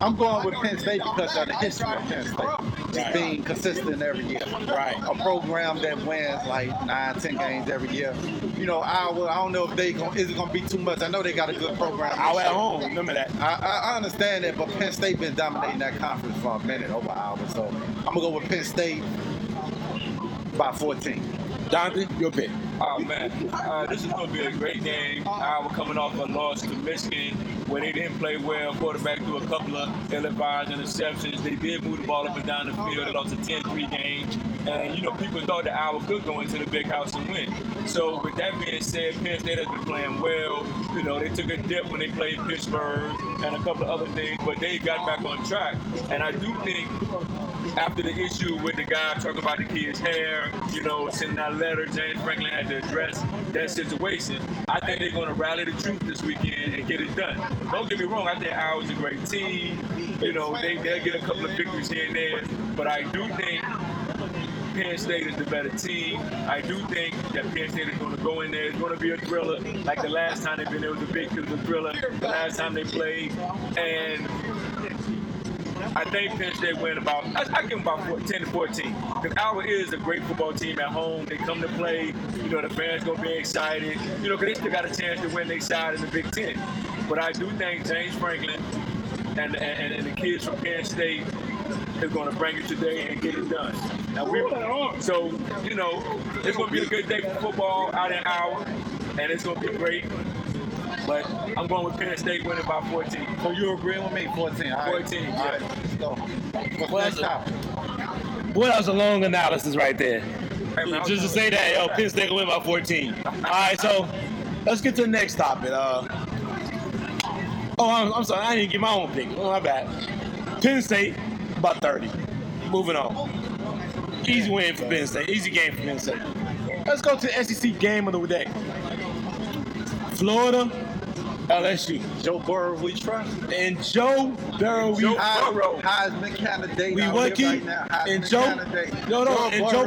I'm going with Penn State because of the history of Penn State. Just being consistent every year. Right. A program that wins like 9-10 games every year. You know, Iowa, I don't know if is it gonna be too much. I know they got a good program. Iowa at home, remember that. I understand that, but Penn State been dominating that conference for a minute over Iowa, so I'm gonna go with Penn State by 14. Jonathan, your pick. Oh, man. This is going to be a great game. Iowa coming off a loss to Michigan where they didn't play well. Quarterback threw a couple of ill-advised interceptions. They did move the ball up and down the field. They lost a 10-3 game. And, you know, people thought that Iowa could go into the big house and win. So, with that being said, Penn State has been playing well. You know, they took a dip when they played Pittsburgh and a couple of other things, but they got back on track. And I do think... after the issue with the guy talking about the kid's hair, you know, sending that letter, James Franklin had to address that situation. I think they're going to rally the troops this weekend and get it done. Don't get me wrong, I think Iowa's a great team. You know, they'll get a couple of victories here and there, but I do think Penn State is the better team. I do think that Penn State is going to go in there. It's going to be a thriller like the last time they've been there was a big thriller the last time they played. And I think Penn State win about, I give them about 10-14. Because Iowa is a great football team at home. They come to play. You know, the fans going to be excited. You know, because they still got a chance to win their side in the Big Ten. But I do think James Franklin and the kids from Penn State is going to bring it today and get it done. So, you know, it's going to be a good day for football out in Howard, and it's going to be great. But I'm going with Penn State winning by 14. So you're agreeing with me, 14? All right. 14, yeah. All right, let's go. Boy, that was a long analysis right there. Hey, man, just to say that, yo, Penn State will win by 14. All right, so let's get to the next topic. I'm sorry, I didn't get my own pick. Oh, my bad. Penn State, about 30. Moving on. Easy win for Penn State. Easy game for Penn State. Let's go to the SEC game of the day. Florida, LSU. Joe Burrow, we trust. And Joe Burrow, we trust. Heisman candidate. We what, Key? Right now. And Joe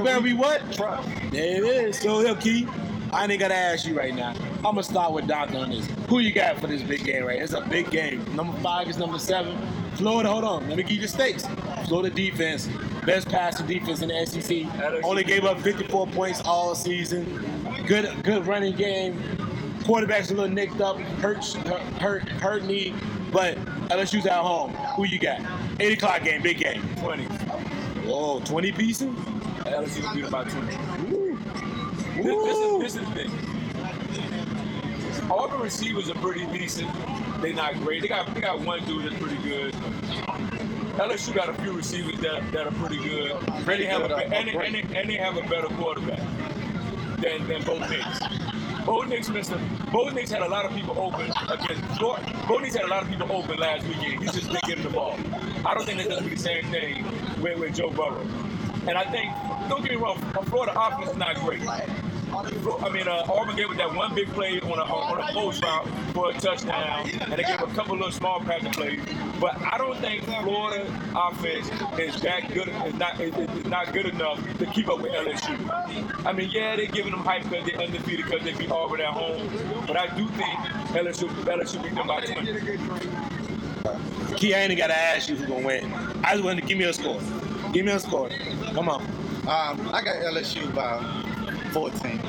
Burrow, we what? Trust. There it is. So, yo, Key, I ain't got to ask you right now. I'm going to start with Doctor on this. Who you got for this big game, right? It's a big game. Number 5 is number 7. Florida, hold on. Let me give you the stakes. Florida defense, best passing defense in the SEC. Only gave up 54 points all season. Good running game. Quarterback's a little nicked up, hurt knee, but LSU's at home. Who you got? 8 o'clock game, big game. 20. Whoa, 20 pieces? LSU's beat by 20. Woo. Woo. This is the thing. All the receivers are pretty decent. They're not great. They got one dude that's pretty good. LSU got a few receivers that are pretty good. And they have a better quarterback than Bo Nix. Bo Nix had a lot of people open against George. Bo Nix had a lot of people open last weekend. He just didn't get the ball. I don't think that's going to be the same thing with Joe Burrow. And I think, don't get me wrong, Florida offense is not great. Auburn gave up that one big play on a post route for a touchdown, and they gave a couple of little small passing plays. But I don't think Florida offense is that good. Is not good enough to keep up with LSU. I mean, yeah, they're giving them hype because they're undefeated because they beat Auburn at home. But I do think LSU beat them by 20. Key, I ain't got to ask you who's gonna win. I just want to give me a score. Give me a score. Come on. I got LSU by 14.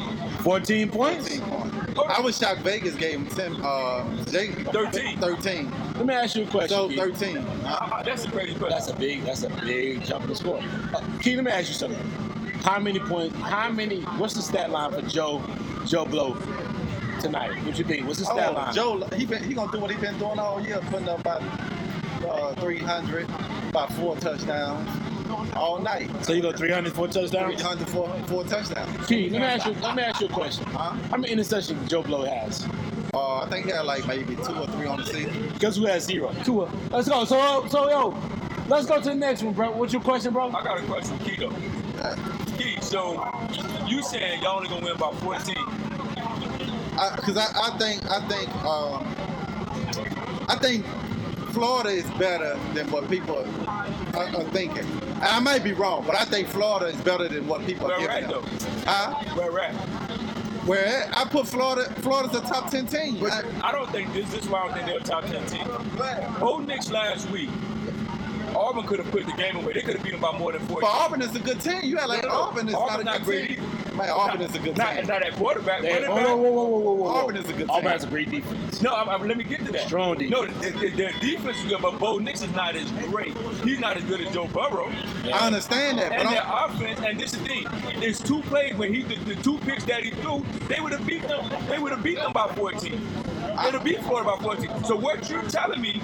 14 points? 14 points. I was shocked Vegas gave him 13. Let me ask you a question. So 13. That's a crazy question. That's a big jump in the score. Keith, let me ask you something. What's the stat line for Joe Blow tonight? What you think? What's the stat line? Joe, he gonna do what he's been doing all year, putting up about 300, about 4 touchdowns. All night. So you go 304 touchdowns? 304 touchdowns. Gee, let me ask you a question. Huh? How many interceptions did Joe Blow has? I think he had like maybe 2 or 3 on the season. Guess who has 0? Tua. Let's go. So yo, let's go to the next one, bro. What's your question, bro? I got a question, Keto. Key, so you saying y'all only gonna win by 14? I think Florida is better than what people are thinking. I might be wrong, but I think Florida is better than what people are giving them. Where I put Florida's a top 10 team. I don't think this is why I don't think they're a top 10 team. Bo Nix last week, Auburn could have put the game away. They could have beat them by more than 14. But Auburn is a good team. You had like Auburn is not a good team. Man, Auburn is a good team. Not at quarterback. Whoa. Auburn is a good team. Auburn has a great defense. No, let me get to that. Strong defense. No, their defense is good, but Bo Nix is not as great. He's not as good as Joe Burrow. Yeah. I understand that. And their offense, and this is the thing, there's 2 plays when the 2 picks that he threw, they would have beat them. They would have beat them by 14. They would have beat Florida by 14. So what you're telling me,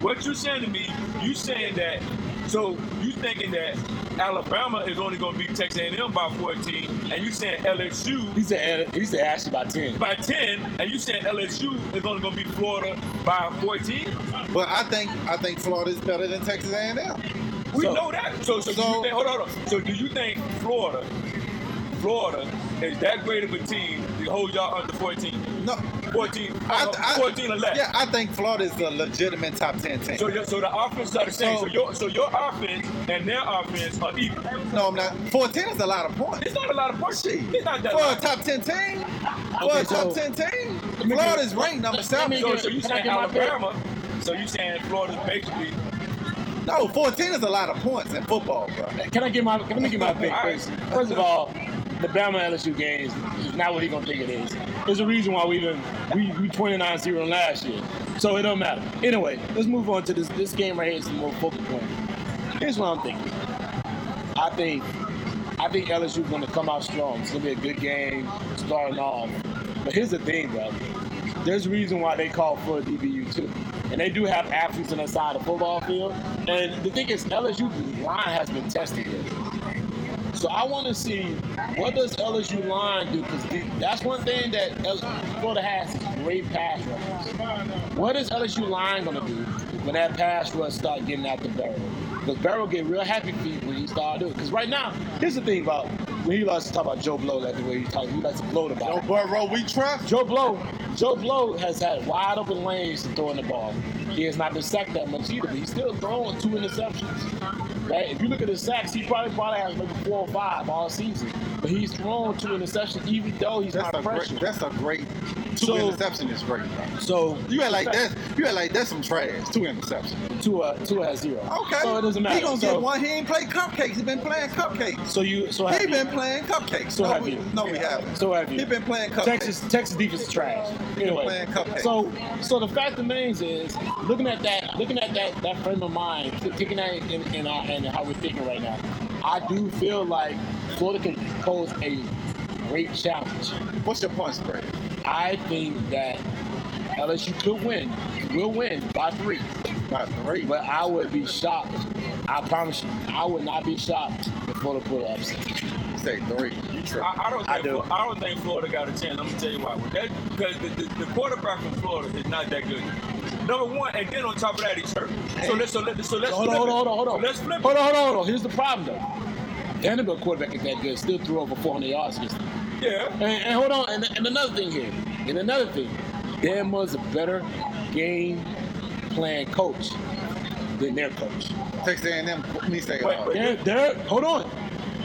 what you're saying to me, you saying that, so you thinking that Alabama is only going to beat Texas A&M by 14, and you saying LSU. He said actually by 10. By 10, and you saying LSU is only going to beat Florida by 14. But I think Florida is better than Texas A&M. We know that. So do you think Florida is that great of a team to hold y'all under 14? No. 14 or less. Yeah, I think Florida is a legitimate top 10 team. So the offense are the same. So your offense and their offense are equal. No, I'm not. 14 is a lot of points. It's not a lot of points. It's not that. For a top 10 team? Florida's ranked number 7. So you saying Alabama. So you saying Florida's basically. No, 14 is a lot of points in football, bro. Let me get my pick first. First of all, the Bama-LSU game is not what he's going to think it is. There's a reason why we 29-0 last year. So it don't matter. Anyway, let's move on to this game right here. It's the more focal point. Here's what I'm thinking. I think I think LSU's going to come out strong. It's going to be a good game starting off. But here's the thing, though. There's a reason why they call for a DBU, too. And they do have athletes on the side of the football field. And the thing is, LSU's line has been tested yet. So I want to see, what does LSU line do? Because that's one thing that Florida has is great pass rush. What is LSU line going to do when that pass rush start getting out the barrel? Because Burrow get real happy feet when he start doing it. Because right now, here's the thing about when he likes to talk about Joe Blow, like the way he talks, he likes to blow the ball. Joe Burrow, we trust. Joe Blow has had wide open lanes to throwing the ball. He has not been sacked that much either, but he's still throwing 2 interceptions. Right? If you look at his sacks, he probably has maybe 4 or 5 all season. But he's thrown 2 interceptions, even though he's not pressured. That's a great. 2 interception is great, bro. So you had like that's some trash. 2 interceptions. Tua has 0. Okay. So it doesn't matter. He gonna get 1. He ain't played cupcakes. He's been playing cupcakes. He been playing cupcakes. So have you? No, we haven't. So have you? He been playing cupcakes. Texas defense is trash. Anyway. So the fact remains is looking at that frame of mind, taking that in how we're thinking right now, I do feel like Florida can pose a great challenge. What's your point, Spray? I think that LSU could win, will win by 3. But I would be shocked. I promise you, I would not be shocked if Florida pulled an upset. Say 3. I don't think Florida got a chance. I'm gonna tell you why. Because the quarterback from Florida is not that good. Number one, and then on top of that, he's hurt. So let's flip it. Here's the problem, though. Vanderbilt quarterback is that good. Still threw over 400 yards against him. Yeah. And hold on, and another thing here. And another thing. There was a better game plan coach than their coach. Texas A&M, let me say hold on.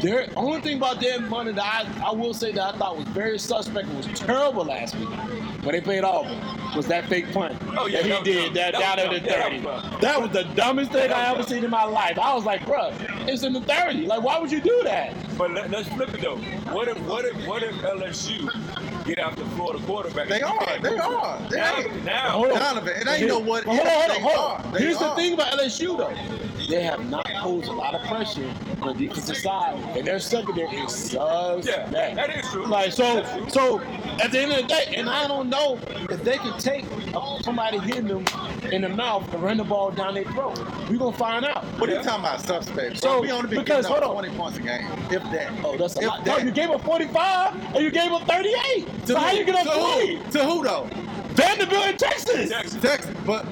The only thing about their money that I will say that I thought was very suspect and was terrible last week when they played Auburn was that fake punt that he did down at the 30. That was the dumbest thing I ever seen in my life. I was like, bruh, it's in the 30. Like, why would you do that? But let's flip it, though. What if LSU get after Florida quarterback? They are. Hold on. Here's the thing about LSU, though. They have not posed a lot of pressure on the defensive side, and their secondary is suspect. Yeah, that is true. Like, so at the end of the day, and I don't know if they can take somebody hitting them in the mouth and run the ball down their throat. We're going to find out. What are you talking about, suspect? So we only been getting up 20 points a game. If that. Oh, that's a lot. No, you gave up 45 and you gave up 38. So how you get up 20? To who, though? Vanderbilt and Texas. But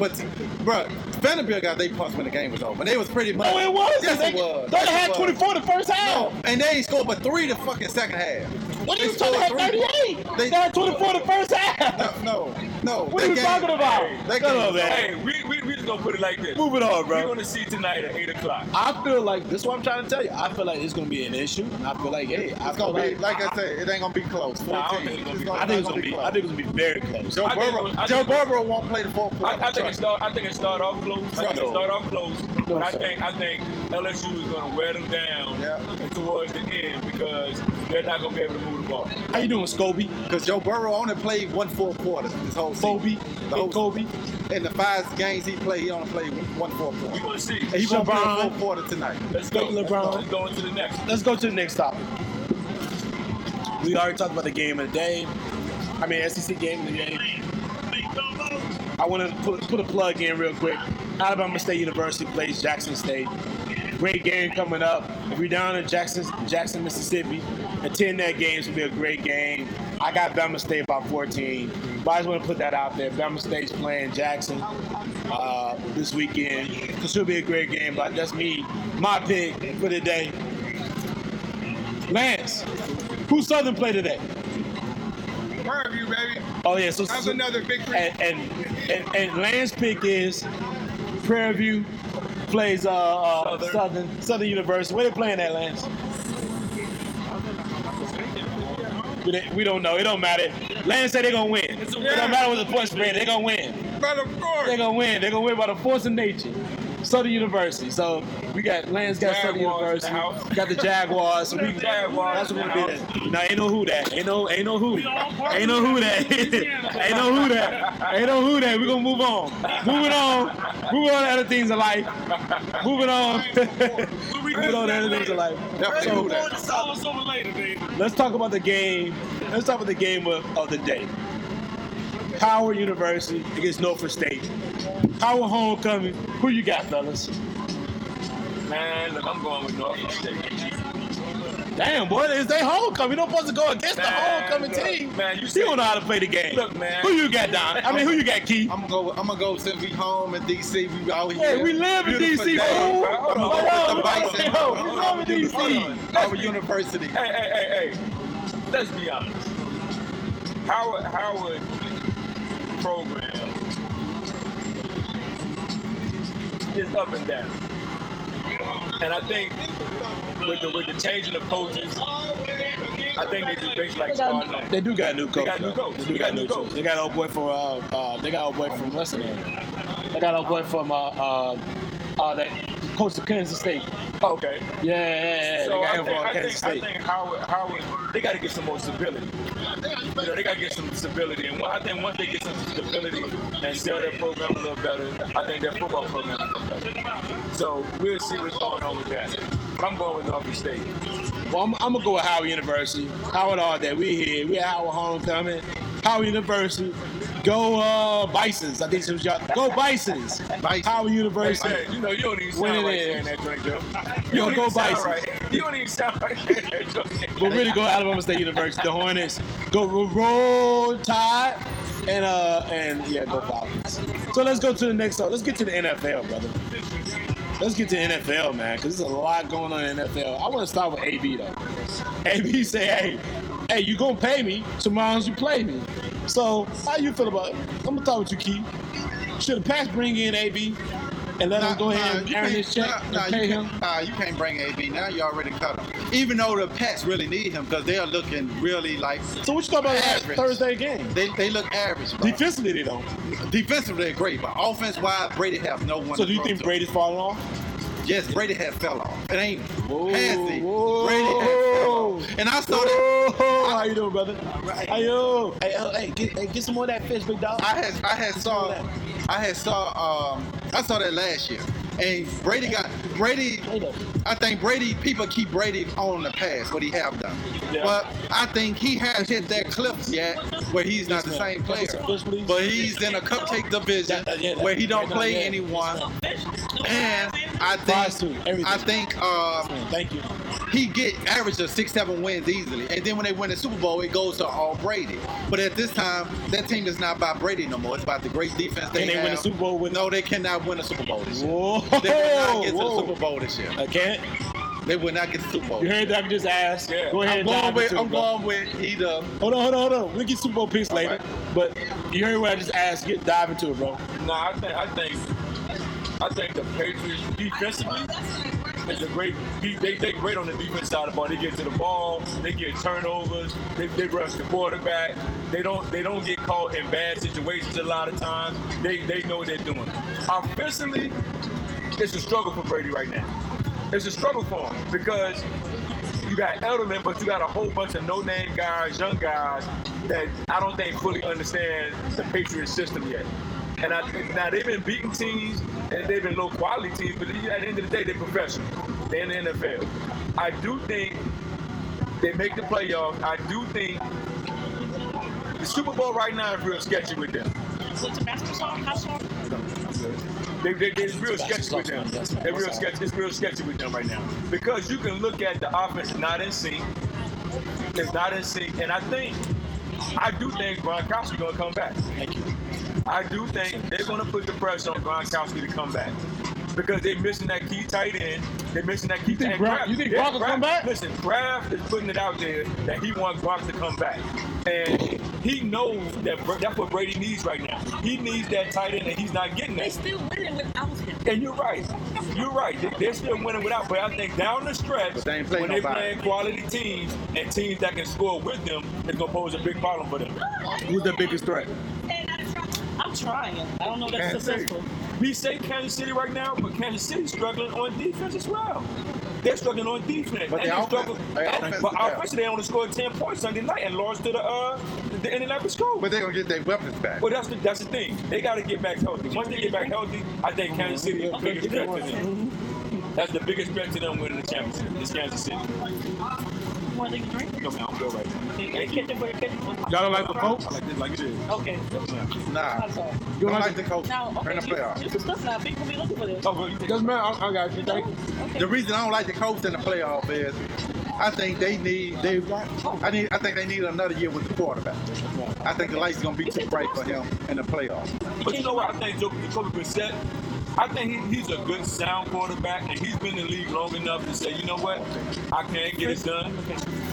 bro, Vanderbilt got their punts when the game was over. And they was pretty much. No, it was. Yes, it was. They had 24 the first half. No, and they ain't scored but 3 the fucking second half. What are you talking about? 38. They had 24 the first half. No. What are you talking about? Hey, we just gonna put it like this. Move it on, bro. We're gonna see tonight at 8:00. I feel like this is what I'm trying to tell you. I feel like it's gonna be an issue. And I feel like, hey, it's gonna be like I said, it ain't gonna be close. I think it's gonna be very close. Joe Burrow won't play the ball. I think it start off close. But I think LSU is gonna wear them down towards the end because they're not gonna be able to move the ball. How you doing, Scobie? Because Joe Burrow only played one full quarter this whole season. In the 5 games he played, he only played 1 full quarter. We're gonna see. And he won't play a full quarter tonight. Let's go, LeBron. Let's go into the next. Let's go to the next topic. We already talked about the game of the day. I mean, SEC game of the day. I want to put a plug in real quick. Alabama State University plays Jackson State. Great game coming up. If you're down in Jackson, Mississippi, attend that game. It's going to be a great game. I got Bama State by 14. But I just want to put that out there. Bama State's playing Jackson this weekend. It should be a great game, but that's my pick for the day. Lance, who Southern play today? Prairie View, baby. Oh, yeah. So that's another victory. And Lance's pick is Prairie View plays Southern University. Where they playing at, Lance? We don't know. It don't matter. Lance said they're going to win. It don't matter what the point spread. They're going to win. By the force. They're going to win. They're going to win by the force of nature. Southern University. So we got Lance got Southern University. Got the Jaguars. So we that's what we did. Now ain't no who that. We gonna move on. Moving on to other things in life. So, let's talk about the game. Let's talk about the game of the day. Howard University against North State. Howard homecoming. Who you got, fellas? Man, look, I'm going with North State. Damn, boy, it's their homecoming. You're not supposed to go against the homecoming team. Man, you still don't know how to play the game. Look, man. Who you got, Don? I mean, who you got, Keith? I'm gonna go since we home in D.C. We out here. Hey, we live in D.C. We live in D.C. Howard University. Hey. Let's be honest. Howard program is up and down. And I think with the changing of coaches, I think they do things like starting. They do got new coach. They got new coach. They got old boy from They got old boy from that coach of Kansas State. Okay. Yeah. So I think Howard, they got to get some more stability. You know, they got to get some stability. And I think once they get some stability and sell their program a little better, I think their football program is a little better. So we'll see what's going on with that. But I'm going with North State. Well, I'm going to go with Howard University. Howard all day. We here. We at Howard homecoming. Howard University. Go Bisons. I think it was y'all. Go Bisons. Howard University. Hey, you know, you don't even sound right saying that drink, Joe. You don't go Bisons. Right. You don't even sound right saying that drink. But really go Alabama State University. The Hornets. Go Roll Tide. And go Falcons. So let's go to the next one. Let's get to the NFL, brother. Let's get to the NFL, man, because there's a lot going on in the NFL. I want to start with AB, though. AB say, hey, you going to pay me tomorrow as you play me. So, how you feel about it? I'm going to talk with you, Keith. Should the Pats bring in AB and let him go ahead and earn his check and pay him? You can't bring AB. Now you already cut him. Even though the Pats really need him because they are looking really like So, what you talking about average. Thursday game? They look average. Bro. Defensively, they don't. Defensively, they're great, but offense-wise, Brady has no one. So, do you think Brady's falling off? Yes, Brady had fell off. It ain't fancy. Brady had fell off. And I saw that. How you doing, brother? Right. Ayo. Hey, get some more of that fish, big dog. I saw that last year. And Brady. I think Brady. People keep Brady on the pass, what he have done. Yeah. But I think he has hit that cliff yet, where he's not the same player. But he's in a cupcake division where he don't play anyone. And I think he get average of 6-7 wins easily. And then when they win the Super Bowl, it goes to all Brady. But at this time, that team is not about Brady no more. It's about the great defense they have. Can they win the Super Bowl with? No, they cannot win a Super Bowl this year. Whoa. They cannot get to the Super Bowl this year. I can't. They would not get the Super Bowl. You heard that? I just asked. Yeah. Go ahead. I'm going with either. Hold on. We'll get Super Bowl picks later. Right. But you heard what I just asked. Get dive into it, bro. No, I think the Patriots defensively is a great. They great on the defense side of the ball. They get to the ball. They get turnovers. They rush the quarterback. They don't get caught in bad situations a lot of times. They know what they're doing. Offensively, it's a struggle for Brady right now. It's a struggle for him because you got Edelman, but you got a whole bunch of no-name guys, young guys that I don't think fully understand the Patriots system yet. And now they've been beating teams and they've been low-quality teams, but at the end of the day, they're professional. They're in the NFL. I do think they make the playoffs. I do think the Super Bowl right now is real sketchy with them. It's real sketchy with them right now. Because you can look at the offense not in sync. It's not in sync. And I do think Gronkowski going to come back. Thank you. I do think they're going to put the pressure on Gronkowski to come back. Because they're missing that key tight end. They're missing that key tight end. You think Gronk will come back? Listen, Kraft is putting it out there that he wants Gronk to come back. And he knows that's what Brady needs right now. He needs that tight end, and he's not getting that. They're still winning without him. And you're right. They're still winning without. But I think down the stretch, when they're playing quality teams and teams that can score with them, it's going to pose a big problem for them. Who's the biggest threat? I'm trying. I don't know that's successful. We say Kansas City right now, but Kansas City's struggling on defense as well. They're struggling on defense. But offensively, they only scored 10 points Sunday night and lost to the Indianapolis Colts. But they're going to get their weapons back. Well, that's the thing. They got to get back healthy. Once they get back healthy, I think Kansas City is the biggest threat to them. That's the biggest threat to them winning the championship is Kansas City. One thing to drink? No, man, I'm good right now. Y'all don't like the Colts? I like this, like it is. Okay. Nah. You don't like the Colts? No, okay. In the playoffs. You can stuff now. People be looking for this. Oh, well, doesn't matter. I got you. Thank you. Okay. The reason I don't like the Colts in the playoffs is I think I think they need another year with the quarterback. I think the light's going to be too bright for him in the playoffs. But you know what? I think Jacoby Brissett, I think he's a good sound quarterback, and he's been in the league long enough to say, you know what, I can't get it done.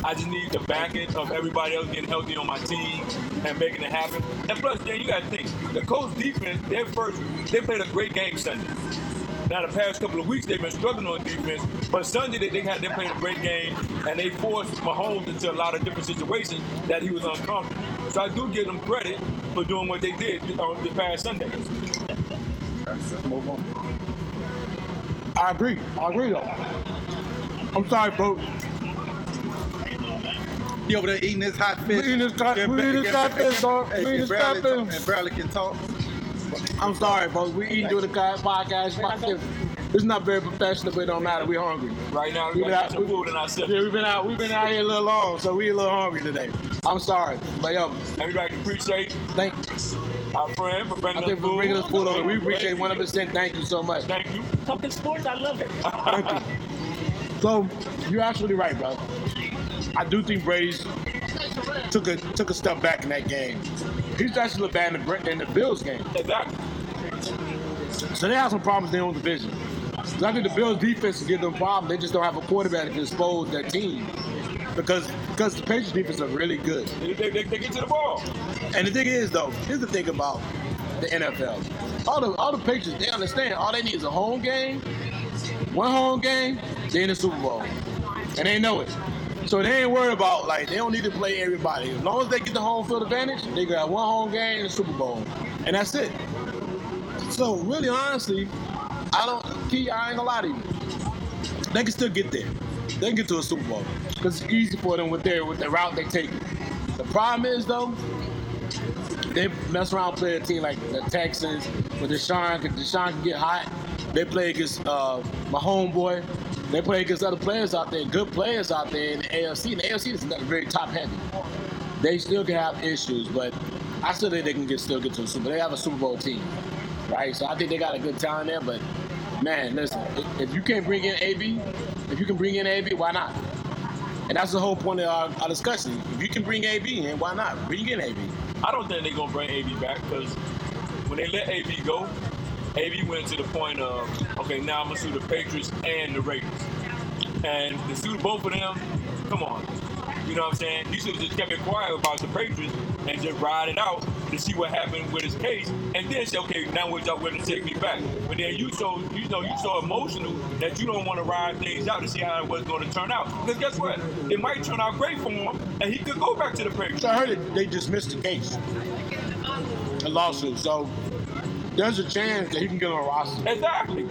I just need the backing of everybody else getting healthy on my team and making it happen. And plus, then you got to think, the Colts defense, they played a great game Sunday. Now, the past couple of weeks, they've been struggling on defense, but Sunday, they played a great game, and they forced Mahomes into a lot of different situations that he was uncomfortable. So I do give them credit for doing what they did on the past Sunday. I agree though. I'm sorry, bro. You over there eating this hot fish? We eating this hot fish, dog. And Bradley can talk. I'm sorry, bro. We eating doing the podcast. It's not very professional, but it don't matter. We hungry. Right now, we've been out some food in ourselves. Yeah, we've been out here a little long, so we a little hungry today. I'm sorry. But yo, everybody appreciate you. Thank you. Our friend for bringing us food over. We appreciate 100%. Thank you so much. Thank you. Talking sports, I love it. Thank you. So you're absolutely right, bro. I do think Brady's took a step back in that game. He's actually bad in the Bills game. Exactly. So they have some problems in their own division. So I think the Bills defense is giving them a problem. They just don't have a quarterback to expose their team. Because the Patriots defense are really good. They get to the ball. And the thing is, though, here's the thing about the NFL. All the Patriots, they understand all they need is a home game, one home game, they in the Super Bowl. And they know it. So they ain't worried about, like, they don't need to play everybody. As long as they get the home field advantage, they got one home game and the Super Bowl. And that's it. So, really, honestly, I ain't gonna lie to you. They can still get there. They can get to a Super Bowl because it's easy for them with the route they take. The problem is, though, they mess around playing a team like the Texans with DeSean. DeSean can get hot. They play against my homeboy. They play against other players out there, good players out there in the AFC. And the AFC is not very top-heavy. They still can have issues, but I still think they can still get to a Super Bowl. They have a Super Bowl team, right? So I think they got a good talent there, but, man, listen, if you can't bring in AB, why not? And that's the whole point of our discussion. If you can bring AB in, why not? Bring in AB. I don't think they're going to bring AB back because when they let AB go, AB went to the point of, okay, now I'm going to sue the Patriots and the Raiders. And to sue both of them, come on. You know what I'm saying? You should have just kept it quiet about the Patriots and just ride it out to see what happened with his case, and then say, okay, now what y'all willing to take me back? But then you so emotional that you don't want to ride things out to see how it was going to turn out. Because guess what? It might turn out great for him, and he could go back to the Patriots. So I heard it. They dismissed the case, the lawsuit. So there's a chance that he can get on a roster. Exactly.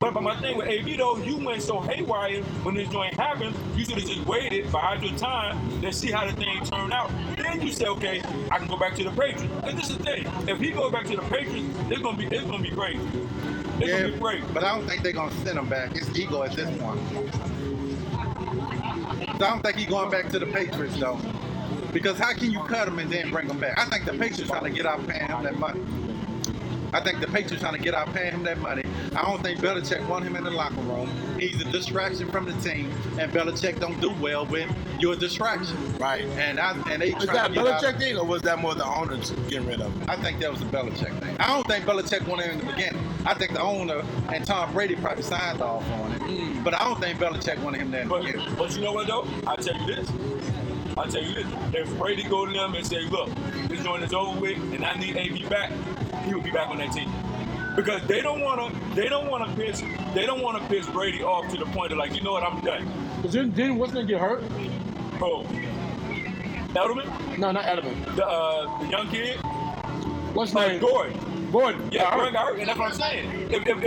But my thing with AB, though, you went so haywire when this joint happened, you should have just waited behind your time to see how the thing turned out. Then you say, okay, I can go back to the Patriots. And this is the thing. If he goes back to the Patriots, it's gonna be great. It's gonna be great. But I don't think they're gonna send him back. It's ego at this point. So I don't think he's going back to the Patriots, though. Because how can you cut him and then bring him back? I think the Patriots trying to get out paying him that money. I don't think Belichick wants him in the locker room. He's a distraction from the team, and Belichick don't do well with your distraction. Right. Was that Belichick thing, or was that more the owner getting rid of him? I think that was the Belichick thing. I don't think Belichick wanted him in the beginning. I think the owner and Tom Brady probably signed off on it. But I don't think Belichick wanted him there in the beginning. But you know what, though? I'll tell you this. If Brady go to them and say, look, this joint is over with, and I need AB back, he'll be back on that team because they don't want to piss Brady off to the point of like, you know what, I'm done. But then what's gonna get hurt? Oh, Edelman? No, not Edelman. The young kid. What's name? Gordon. More than Burn got hurt, and that's what I'm saying.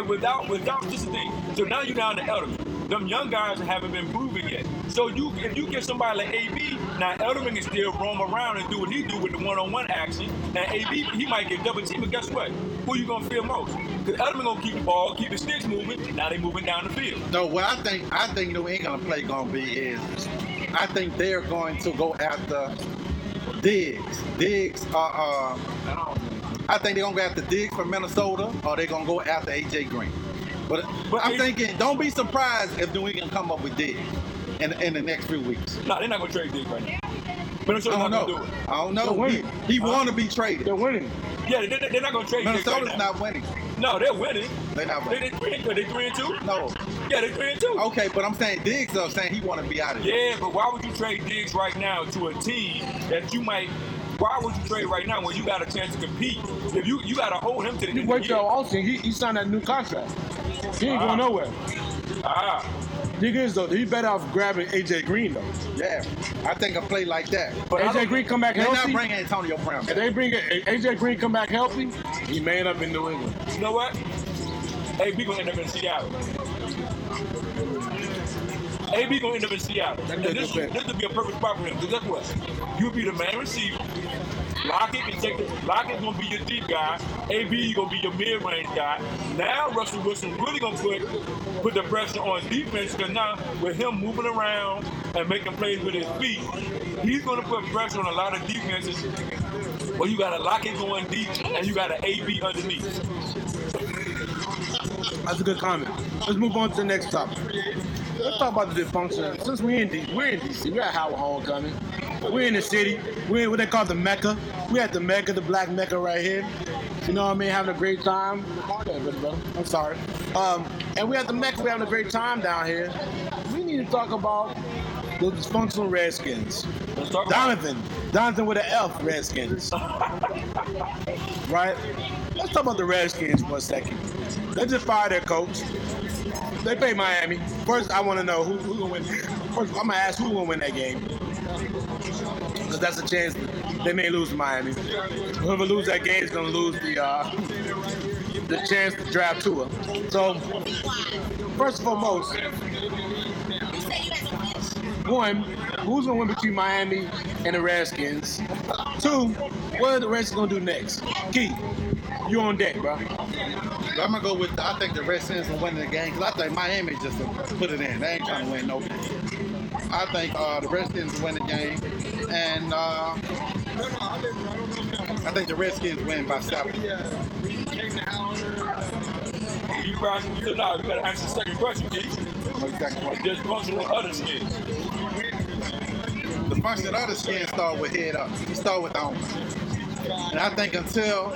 Without this thing, so now you're down to Edelman. Them young guys haven't been proven yet. So if you get somebody like AB, now Edelman can still roam around and do what he do with the one-on-one action. And AB, he might get double team, but guess what? Who you gonna feel most? Because Edelman gonna keep the ball, keep the sticks moving. Now they moving down the field. No, what I think New England play gonna be is, I think they're going to go after Diggs. I think they're going to go after Diggs from Minnesota, or they're going to go after AJ Green. But I'm thinking, don't be surprised if New England come up with Diggs in the next few weeks. No, they're not going to trade Diggs right now. Minnesota's not going to do it. I don't know. He want to be traded. They're winning. Yeah, they're not going to trade Minnesota's Diggs right now. Not winning. No, they're winning. They're not winning. They 3-2? No. Yeah, they're 3-2. Okay, but I'm saying Diggs, though, saying he want to be out of there. Yeah, but why would you trade Diggs right now to a team that you might – why would you trade right now when you got a chance to compete? If you got to hold him to the end of the year. You wait till Austin. He signed that new contract. He ain't going nowhere. Nigga is, though. He better off grabbing A.J. Green, though. Yeah. I think a play like that. But A.J. Green come back healthy. They're not bringing Antonio Brown back. If they bring A.J. Green come back healthy, he may end up in New England. You know what? A.B. going to end up in Seattle. A.B. going to end up in Seattle. And this would be a perfect spot for him. Because guess what? You'll be the main receiver. Lockett's going to be your deep guy. A.B. going to be your mid-range guy. Now Russell Wilson really going to put the pressure on defense. Because now with him moving around and making plays with his feet, he's going to put pressure on a lot of defenses. Well, you got a Lockett going deep and you got an A.B. underneath. That's a good comment. Let's move on to the next topic. Let's talk about the dysfunction. Since we're in D.C., we're at Howard Hall coming. We're in the city. We're in what they call the Mecca. We're at the Mecca, the Black Mecca right here. You know what I mean? Having a great time. I'm sorry. And we're at the Mecca. We're having a great time down here. We need to talk about the dysfunctional Redskins. Jonathan with an F, Redskins. Right? Let's talk about the Redskins for a second. They just fired their coach. They play Miami. First, I want to know who's going to win. First, I'm going to ask who's going to win that game. Because that's a chance they may lose to Miami. Whoever loses that game is going to lose the chance to draft Tua. So, first and foremost, one, who's going to win between Miami and the Redskins? Two, what are the Redskins going to do next? Keith, you on deck, bro. I'm going to go with, I think the Redskins will win the game, because I think Miami just put it in. They ain't trying to win no game. I think the Redskins will win the game, and I think the Redskins win by 7. You gotta ask the second question, Keith. Exactly. Just function with other skins. The function of other skins start with head up. You start with the owner. And I think until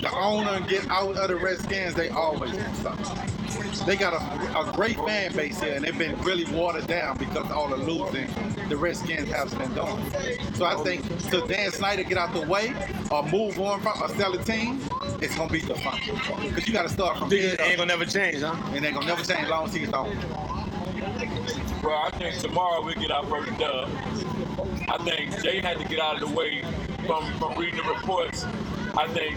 the owner get out of the Redskins, they always do something. They got a great fan base here, and they've been really watered down because of all the losing the Redskins have been doing. So I think to Dan Snyder get out the way, or move on from, or sell a team, it's going to be the function. Because you got to start from here. It ain't going to never change, huh? It ain't going to never change as long as he's on. Well, I think tomorrow we'll get our first dub. I think Jay had to get out of the way from reading the reports. I think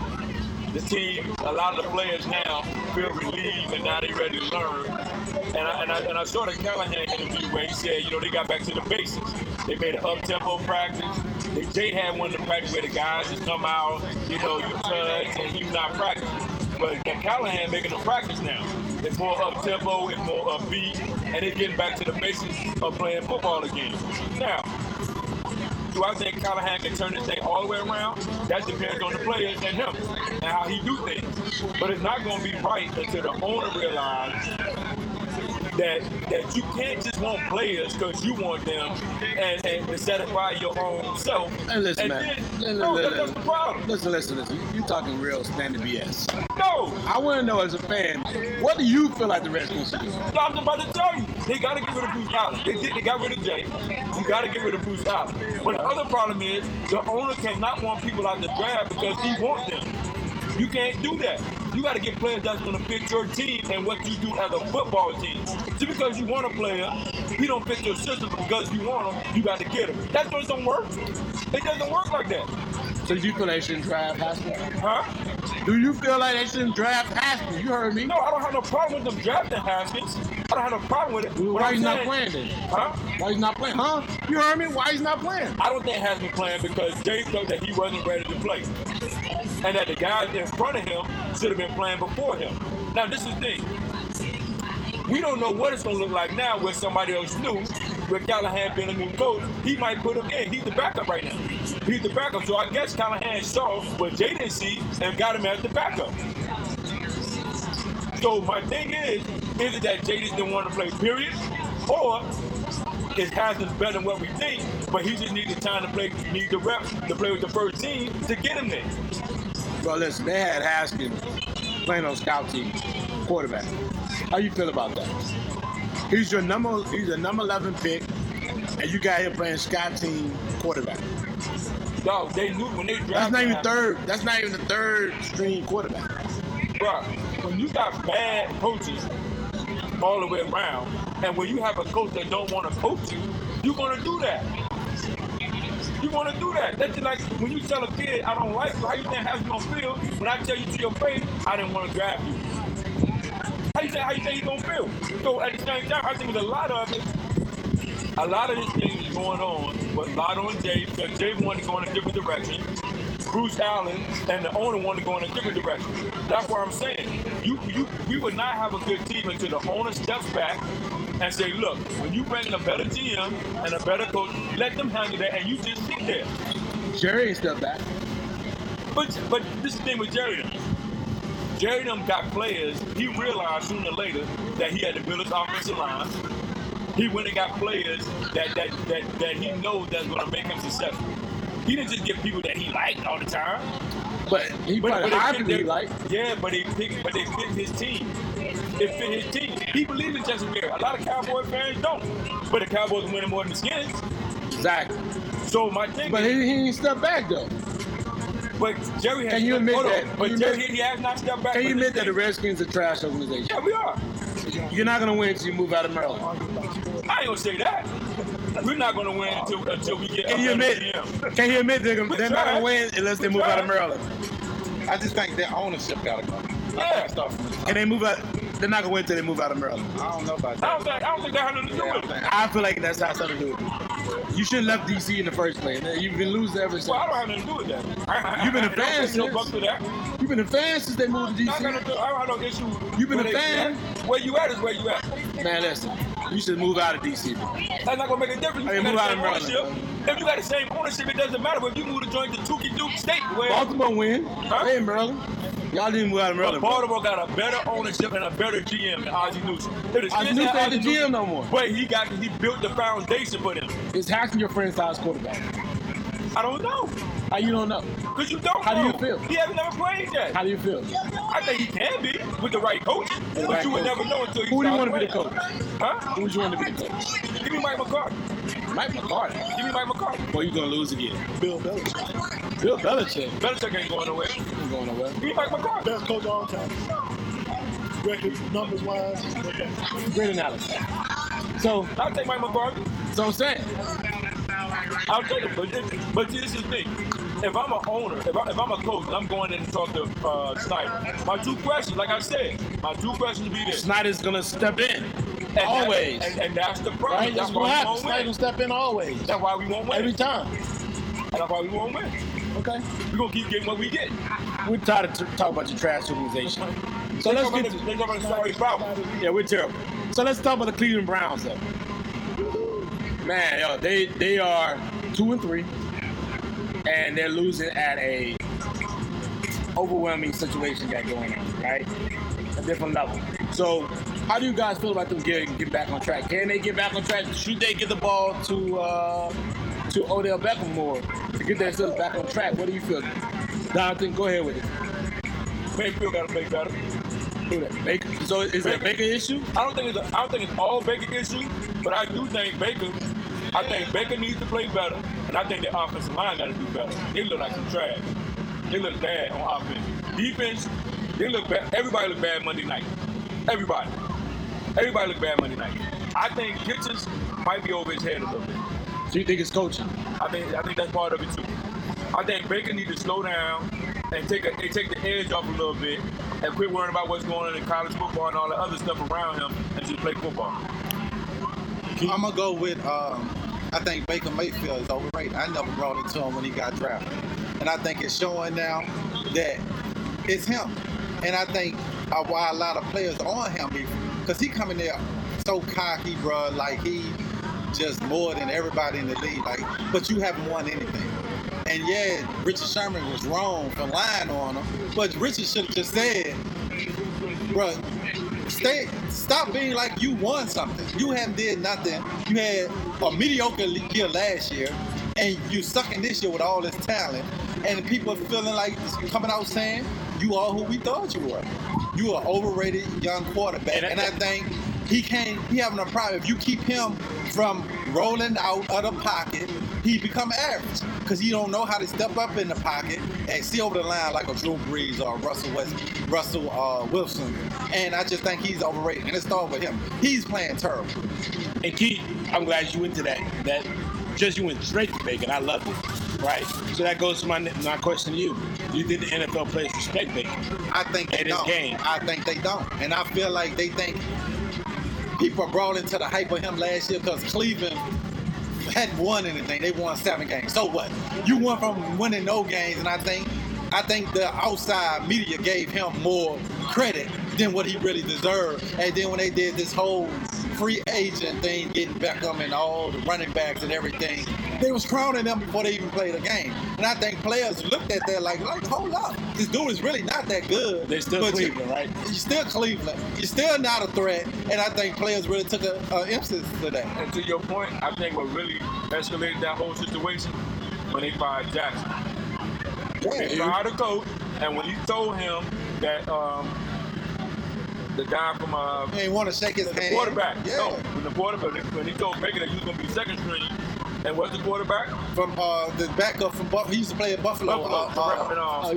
the team, a lot of the players now feel relieved and now they ready to learn. And I saw the Callahan interview where he said, they got back to the basics. They made an up-tempo practice. They Jay had one of the practice where the guys just come out, you touch and you not practice. But Callahan making them practice now. It's more up-tempo, it's more upbeat, and they're getting back to the basics of playing football again. Now, do I think Callahan can turn this thing all the way around? That depends on the players and him and how he do things. But it's not going to be right until the owner realizes that you can't just want players because you want them and to satisfy your own self. And listen, man. That's the problem. Listen. You're talking real standard BS. No. I want to know as a fan, what do you feel like the Redskins should do? I'm about to tell you. They got to get rid of Bruce Allen. They got rid of Jay. You got to get rid of Bruce Allen. But the other problem is the owner cannot want people out the draft because he wants them. You can't do that. You got to get players that's going to fit your team and what you do as a football team. Just because you want a player, he don't fit your system, but because you want him, you got to get him. That just don't work. It doesn't work like that. So you feel they shouldn't draft Haskins? Huh? Do you feel like they shouldn't draft Haskins? You heard me. No, I don't have no problem with them drafting Haskins. I don't have no problem with it. Why he's not playing then? Huh? Why he's not playing? Huh? You heard me? Why he's not playing? I don't think Haskins playing because they felt that he wasn't ready to play. And that the guys in front of him should have been playing before him. Now, this is the thing. We don't know what it's going to look like now with somebody else new. With Callahan being a new coach, he might put him in. He's the backup right now. He's the backup. So I guess Callahan saw what Jay didn't see and got him as the backup. So my thing is it that Jay just didn't want to play, period? Or is Haskins better than what we think, but he just needs the time to play, needs the reps to play with the first team to get him there? Well, listen, they had Haskins playing on scout team, quarterback. How you feel about that? He's your number 11 pick, and you got here playing scout team quarterback. Dog, they knew when they drafted. That's not even the third string quarterback. Bro, when you got bad coaches all the way around, and when you have a coach that don't want to coach you, you're gonna do that. You want to do that. That's just like when you tell a kid, I don't like you. How you think have you gonna feel when I tell you to your face, I didn't want to draft you? How you think he's going to feel? So at the same time, I think there's a lot of this thing is going on, but a lot on Jay, because Jay wanted to go in a different direction. Bruce Allen and the owner wanted to go in a different direction. That's what I'm saying. We would not have a good team until the owner steps back and say, look, when you bring in a better GM and a better coach, let them handle that, and you just sit there. Jerry stepped back. But this is the thing with Jerry. Jerry done got players. He realized sooner or later that he had to build his offensive line. He went and got players that he knows that's going to make him successful. He didn't just get people that he liked all the time. But he probably liked. Yeah, but they fit his team. It fit his team. He believed in Justin Barry. A lot of Cowboy fans don't. But the Cowboys are winning more than the Skins. Exactly. So my thing is, he didn't step back, though. But Jerry has. Can you admit that? But Jerry, he has not stepped back. Can you admit that the Redskins are a trash organization? Yeah, we are. You're not gonna win until you move out of Maryland. I ain't gonna say that. We're not gonna win until we get. Can you admit they're not gonna win unless they move out of Maryland? I just think their ownership gotta go. Yeah. Can they move out? They're not gonna win until they move out of Maryland. I don't know about that. I don't think that had nothing to do with it. I feel like that's not something to do with it. You should have left DC in the first place. You've been losing ever since. Well, I don't have nothing to do with that. You've been a fan since they moved to DC. I don't have no issue. You've been a fan. Where you at is where you at. Man, listen. You should move out of DC, bro. That's not going to make a difference. If you got the same ownership, it doesn't matter. But if you move to join the Duke State, where Baltimore win. Huh? Hey, Maryland. Y'all didn't move out of Maryland. But Baltimore got a better ownership and a better GM than Ozzie Newsome. Ozzie Newsome ain't the GM no more. But he built the foundation for them. Is Haskins your friend's size quarterback? I don't know. How you don't know? Because you don't know. How do you feel? He hasn't never played yet. How do you feel? I think he can be with the right coach. But you would never know until you start. Who do you want to be the coach? Huh? Who would you want to be the coach? Give me Mike McCarthy. Mike McCarthy? Give me Mike McCarthy. Boy, you're going to lose again. Bill Belichick. Bill Belichick? Belichick ain't going nowhere. He's going nowhere. Give me Mike McCarthy. Best coach of all time. Record, numbers-wise. Great analysis. So, I'll take Mike McCarthy. So I'm saying. I'll take him, but this is the thing. If I'm an owner, if I'm a coach, I'm going in and talk to Snyder. My two questions, like I said, will be this. Snyder's going to step in, always. And that's the problem. Right? That's what happens. Snyder's going to step in always. That's why we won't win. Every time. And that's why we won't win. Okay. We're going to keep getting what we get. We're tired of talking about your trash organization. So let's get to the sorry problem. Yeah, we're terrible. So let's talk about the Cleveland Browns, though. Man, yo, they are 2-3, and they're losing at a overwhelming situation got going on, right? A different level. So, how do you guys feel about them getting back on track? Can they get back on track? Should they get the ball to Odell Beckham more to get themselves back on track? What do you feel? Jonathan, go ahead with it. Mayfield got to play better. Baker. So is it a Baker issue? I don't think it's all Baker issue, but I do think Baker needs to play better, and I think the offensive line got to do better. They look like some trash. They look bad on offense. Defense, they look bad. Everybody look bad Monday night. Everybody look bad Monday night. I think Kitchens might be over his head a little bit. So you think it's coaching? I think that's part of it too. I think Baker needs to slow down. and they take the edge off a little bit and quit worrying about what's going on in college football and all the other stuff around him and just play football. I'm going to go with, I think Baker Mayfield is overrated. I never brought it to him when he got drafted. And I think it's showing now that it's him. And I think why a lot of players are on him because he coming there so cocky, bro. Like, he just more than everybody in the league. Like, but you haven't won anything. And, yeah, Richard Sherman was wrong for lying on him. But Richard should have just said, bro, stop being like you won something. You haven't did nothing. You had a mediocre year last year, and you sucking this year with all this talent. And people feeling like coming out saying, you are who we thought you were. You are overrated young quarterback. And I think he having a problem. If you keep him from rolling out of the pocket, he become average because he don't know how to step up in the pocket and see over the line like a Drew Brees or Russell Wilson. And I just think he's overrated. And it starts with him. He's playing terrible. And Keith, I'm glad you went to that. Just you went straight to Baker. I love it. Right? So that goes to my question to you. Do you think the NFL players respect Baker? I think they don't. I think they don't. And I feel like they think people are brought into the hype of him last year because Cleveland hadn't won anything. They won 7 games. So what? You won from winning no games, and I think the outside media gave him more credit than what he really deserved. And then when they did this whole free agent thing, getting Beckham and all the running backs and everything, they was crowning them before they even played a game. And I think players looked at that like, hold up, this dude is really not that good. They're still Cleveland, right? You're still Cleveland. You're still not a threat. And I think players really took an instance to that. And to your point, I think what really escalated that whole situation when they fired Jackson. They fired a coach, and when you told him that the guy from he ain't want to shake his hand. Quarterback. Yeah. No, from the quarterback. When he told Baker that he was going to be second string, and what's the quarterback? From the backup from Buffalo. He used to play at Buffalo. You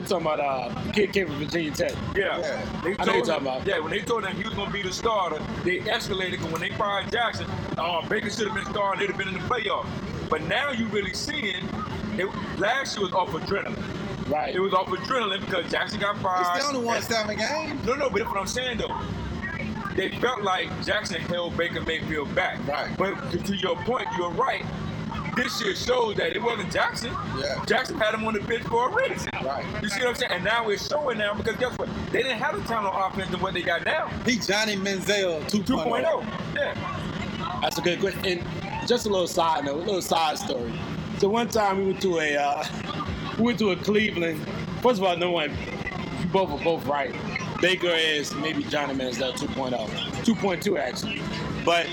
talking about the kid came from Virginia Tech. Yeah. I know you're talking about. Yeah, when they told him he was going to be the starter, they escalated. Because when they fired Jackson, Baker should have been starting. They'd have been in the playoffs. But now you really seeing it. Last year was off adrenaline. Right. It was off adrenaline because Jackson got fired. He's still the one time again. No, but that's what I'm saying, though. They felt like Jackson held Baker Mayfield back. Right. But to your point, you're right. This year shows that it wasn't Jackson. Yeah. Jackson had him on the bench for a reason. Right. You see what I'm saying? And now it's showing now because guess what? They didn't have the time on offense than what they got now. He Johnny Manziel 2.0. Yeah. That's a good question. And just a little side note, a little side story. So one time we went to a... We went to a Cleveland. First of all, no one. You both are both right. Baker is maybe Johnny Manziel 2.0. 2.2, actually. But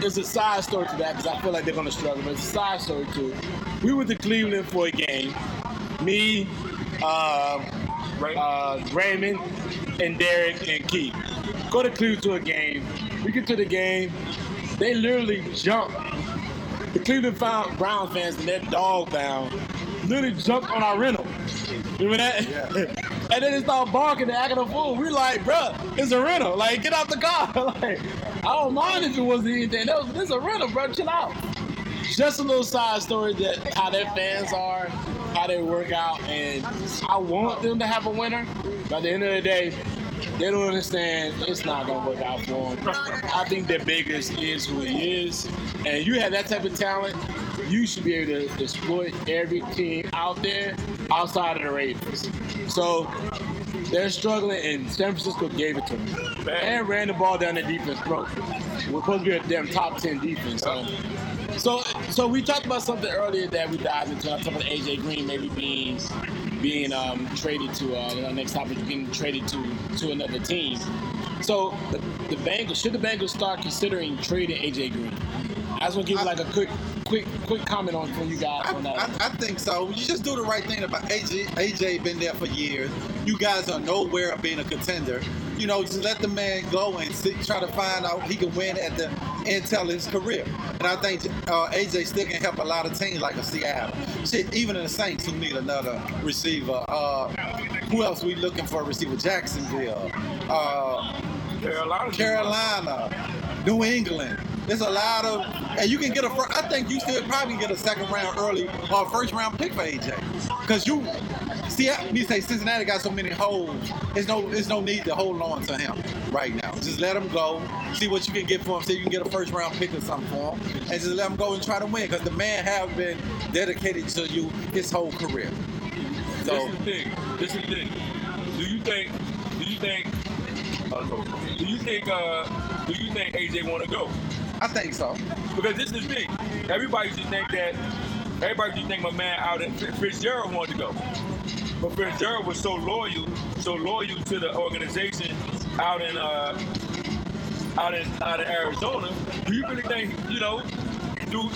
there's a side story to that because I feel like they're going to struggle. But it's a side story, too. We went to Cleveland for a game. Me, Raymond, and Derek, and Keith. Go to Cleveland to a game. We get to the game. They literally jump. The Cleveland Brown fans and their dog bound. Literally jumped on our rental. Remember that? Yeah. And then they started barking and acting a fool. We like, bruh, it's a rental. Like, get out the car. Like, I don't mind if it wasn't anything else. This is a rental, bruh. Chill out. Just a little side story that how their fans are, how they work out, and I want them to have a winner. By the end of the day, they don't understand it's not going to work out for them. I think their biggest is who he is. And you have that type of talent, you should be able to exploit every team out there outside of the Ravens. So they're struggling, and San Francisco gave it to them. And ran the ball down the defense throat. We're supposed to be a damn top 10 defense. So we talked about something earlier that we dived into. I talked about AJ Green maybe being traded to our next topic, being traded to another team. So the Bengals, should the Bengals start considering trading AJ Green? I just want to give you like a quick comment on from you guys on that. I think so. You just do the right thing about AJ. AJ been there for years. You guys are nowhere of being a contender. You know, just let the man go and try to find out he can win at the intel of his career. And I think AJ still can help a lot of teams like a Seattle. Shit, even in the Saints who need another receiver. Who else we looking for a receiver? Jacksonville. Carolina. New England. There's a lot of, and you can get I think you still probably get a second round early or a first round pick for AJ. Because you see, me say Cincinnati got so many holes. There's no need to hold on to him right now. Just let him go. See what you can get for him. See if you can get a first round pick or something for him, and just let him go and try to win. Because the man has been dedicated to you his whole career. So this is the thing. Do you think AJ want to go? I think so. Because this is the thing. Everybody just think my man out at Fitzgerald wanted to go. But Fitzgerald was so loyal to the organization out in Arizona. Do you really think, do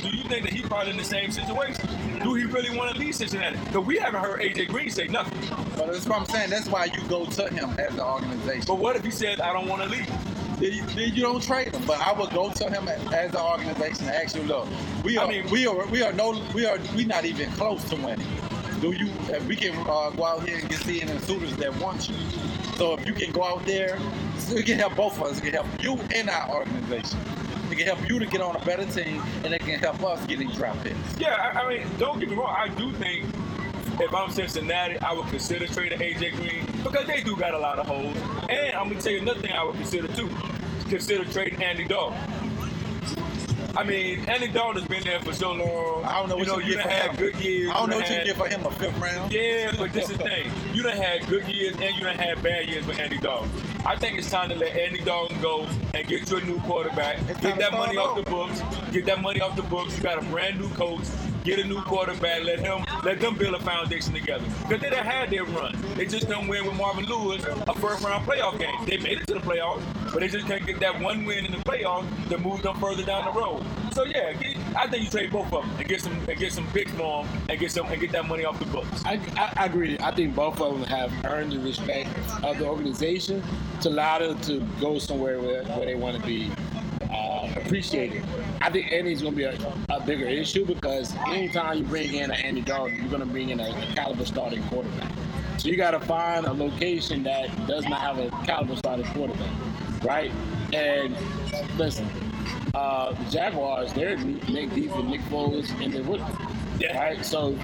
you think that he's probably in the same situation? Do he really want to leave Cincinnati? Because we haven't heard AJ Green say nothing. But that's what I'm saying. That's why you go to him as the organization. But what if he said, I don't want to leave? Then you don't trade him. But I would go to him as an organization and ask you, look, we not even close to winning. If we can go out here and get seen and suitors that want you. So if you can go out there, it can help both of us. It can help you and our organization. It can help you to get on a better team, and it can help us getting draft picks. Yeah, I mean, don't get me wrong. I do think if I'm Cincinnati, I would consider trading AJ Green because they do got a lot of holes. And I'm going to tell you another thing I would consider, too. Consider trading Andy Dalton. I mean, Andy Dalton has been there for so long. I don't know what you done had good years. I don't know what you get for him, a fifth round. Yeah, but this is the thing. You done had good years and you done had bad years with Andy Dalton. I think it's time to let Andy Dalton go and get your new quarterback. Get that money off the books. You got a brand new coach. Get a new quarterback. Let them build a foundation together. Because they done had their run. They just done win with Marvin Lewis a first-round playoff game. They made it to the playoffs, but they just can't get that one win in the playoffs to move them further down the road. So yeah, I think you trade both of them and get some picks for them and get that money off the books. I agree. I think both of them have earned the respect of the organization to allow them to go somewhere where they want to be. Appreciated. I think Andy's going to be a bigger issue because anytime you bring in an Andy Dalton, you're going to bring in a caliber starting quarterback. So you got to find a location that does not have a caliber starting quarterback, right? And listen, the Jaguars, they're Nick Deep and Nick Foles and they're with them. Yeah. Right? So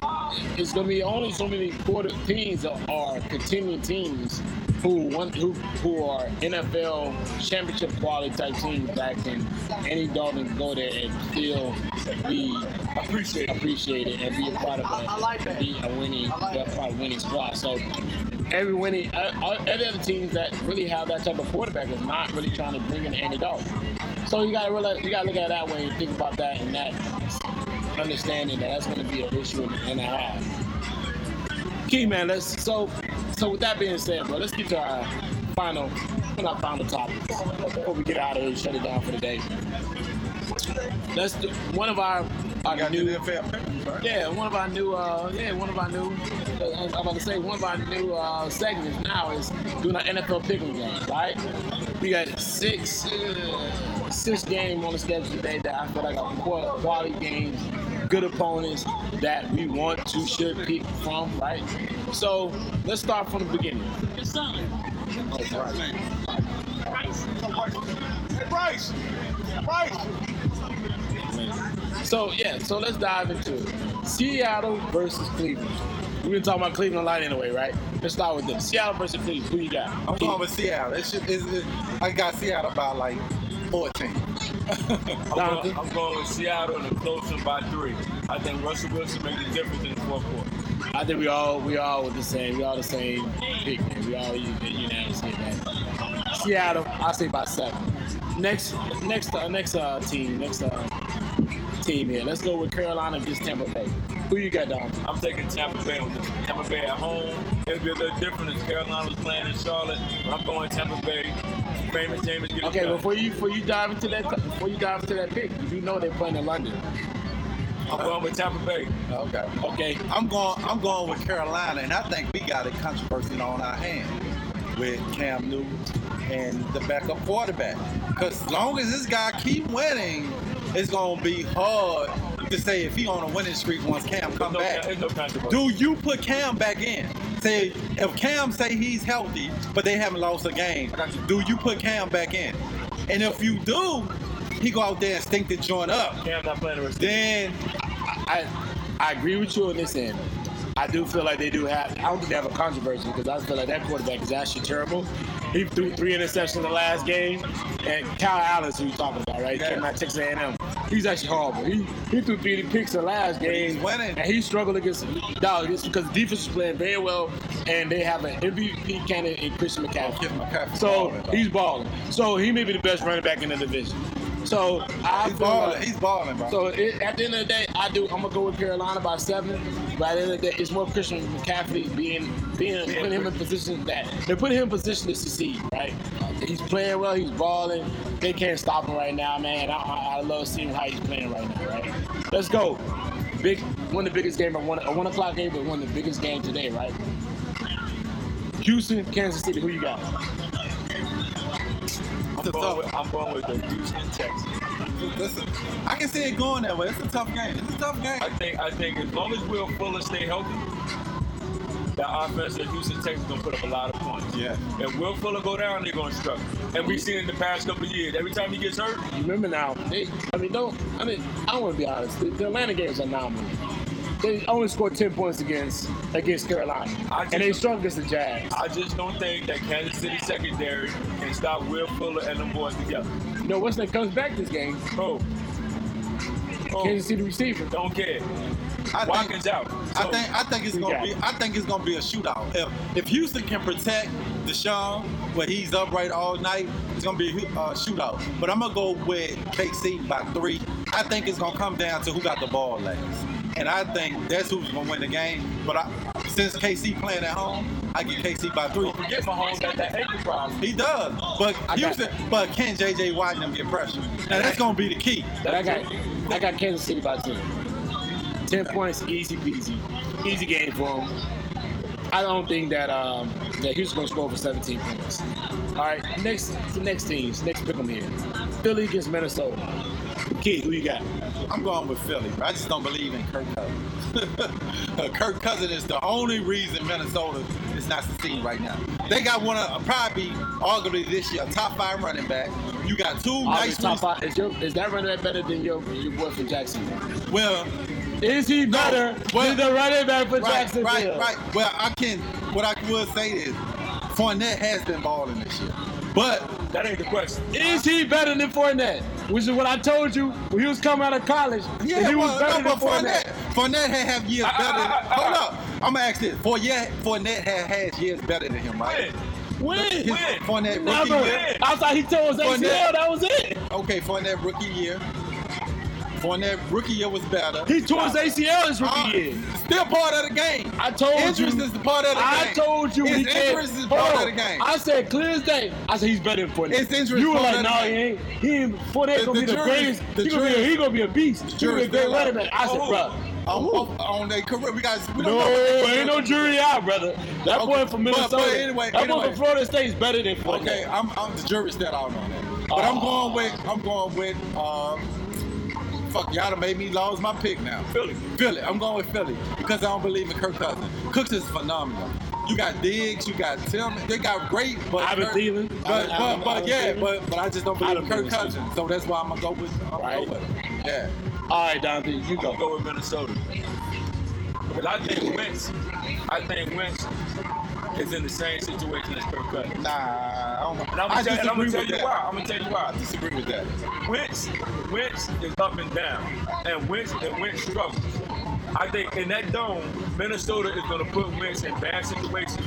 it's going to be only so many teams that are continuing teams who are NFL championship quality type teams that can Andy Dalton go there and still be appreciated and be a part of a winning squad. So every other team that really have that type of quarterback is not really trying to bring in Andy Dalton. So you gotta look at it that way and think about that and that understanding that that's going to be an issue in a half. Key man, So with that being said, bro, let's get to our final topic before we get out of here and shut it down for the day. Let's do one of our new NFL. Yeah, one of our new segments now is doing our NFL pick'em game, right? We got six games on the schedule today that I feel like are quality games, good opponents that we want to should pick from, right? So let's start from the beginning. Bryce. So let's dive into it. Seattle versus Cleveland. We've been talking about Cleveland a lot anyway, right? Let's start with them. Seattle versus Cleveland. Who you got? I'm going with Seattle. I got Seattle by 14. I'm going with Seattle and a close one by 3. I think Russell Wilson made the difference in the fourth quarter. I think we all were the same. We all the same pick, man. We all unanimous here, man. Seattle, I say by 7. Next team here. Let's go with Carolina against Tampa Bay. Who you got, Don? I'm taking Tampa Bay. Tampa Bay at home. It'll be a little different if Carolina was playing in Charlotte. I'm going Tampa Bay. Famous James. Okay, before you dive into that pick, you know they're playing in London. I'm going with Tampa Bay. Okay. I'm going with Carolina, and I think we got a controversy on our hands with Cam Newton and the backup quarterback. Because as long as this guy keep winning, it's gonna be hard to say if he on a winning streak once Cam come back. Do you put Cam back in? Say if Cam say he's healthy, but they haven't lost a game, do you put Cam back in? And if you do, he go out there and stink the joint up. Yeah, I'm not playing with. Then I agree with you on this end. I do feel like they do have. I don't think they have a controversy because I feel like that quarterback is actually terrible. He threw 3 interceptions in the last game, and Kyle Allen, who you talking about, right? Yeah. Came out of Texas A&M. He's actually horrible. He threw 3 picks in the last game, and he struggled against dog. It's because the defense is playing very well, and they have an MVP candidate in Christian McCaffrey. So he's balling. So he may be the best running back in the division. So he's balling, bro. So at the end of the day, I'm gonna go with Carolina by 7. But at the end of the day, it's more Christian McCaffrey putting him in position that they're putting him in position to succeed, right? He's playing well, he's balling. They can't stop him right now, man. I love seeing how he's playing right now, right? Let's go. One of the biggest game, a 1 o'clock game, but one of the biggest games today, right? Houston, Kansas City. Who you got? I'm going with the Houston Texans. Listen, I can see it going that way. It's a tough game. I think as long as Will Fuller stay healthy, the offense at Houston Texans is going to put up a lot of points. Yeah. And Will Fuller go down, they're going to struggle. And we've seen in the past couple of years, every time he gets hurt. Remember now, I want to be honest. The Atlanta game is anomaly. They only scored 10 points against Carolina, and they struggled against the Jags. I just don't think that Kansas City secondary can stop Will Fuller and them boys together. You know, Weston comes back this game. Kansas City receiver. Don't care. Watkins out. I think it's gonna be a shootout. If Houston can protect DeSean where he's upright all night, it's gonna be a shootout. But I'm gonna go with KC by 3. I think it's gonna come down to who got the ball last. And I think that's who's going to win the game. But since KC playing at home, I get KC by 3. Don't forget Mahomes got that ankle problem. He does. But can J.J. Watt and them get pressure? Now, that's going to be the key. I got Kansas City by 2. 10 points, easy peasy. Easy game for him. I don't think that Houston's going to score over 17 points. All right, next teams. Next pick 'em here. Philly against Minnesota. Keith, who you got? I'm going with Philly. I just don't believe in Kirk Cousins. Kirk Cousins is the only reason Minnesota is not succeeding right now. They got one of probably, arguably this year, top 5 running back. You got two nice top 5. Is that running back better than your boy for Jacksonville? Well, is he better than the running back for Jacksonville? Right. Well, what I will say is Fournette has been balling this year. But that ain't the question. Is he better than Fournette? Which is what I told you when he was coming out of college. Yeah, he was better than Fournette. Fournette had years better. Hold up. I'm gonna ask this. Fournette had years better than him, right? When? Fournette rookie year. I thought he told us ACL. That was it. Okay, Fournette rookie year. Fournette rookie year was better. He tore his ACL his rookie year. Still part of the game. I told you. Interest is part of the game. I told you. His interest is part of the game. I said clear as day. I said he's better than Fournette. It's interest. You were like, no, he ain't. Fournette's going to be the greatest. He's going to be a beast. He's going to be a great running back. I said, bro. On their career, ain't no jury out, brother. That boy from Minnesota. That boy from Florida State is better than Fournette. Okay, I'm the jury's still out on that. But I'm going with fuck, y'all done made me lose my pick now. Philly. I'm going with Philly because I don't believe in Kirk Cousins. Cooks is phenomenal. You got Diggs, you got Tim. They got great, but I've been dealing. But I just don't believe in Kirk Cousins. So that's why I'm gonna go with him. Yeah. All right, Dante, you go. I'm going with Minnesota. But I think Wentz is in the same situation as Kirk Cousins. I'm gonna tell you why. I disagree with that. Wentz is up and down, and Wentz struggles. I think in that dome, Minnesota is gonna put Wentz in bad situations.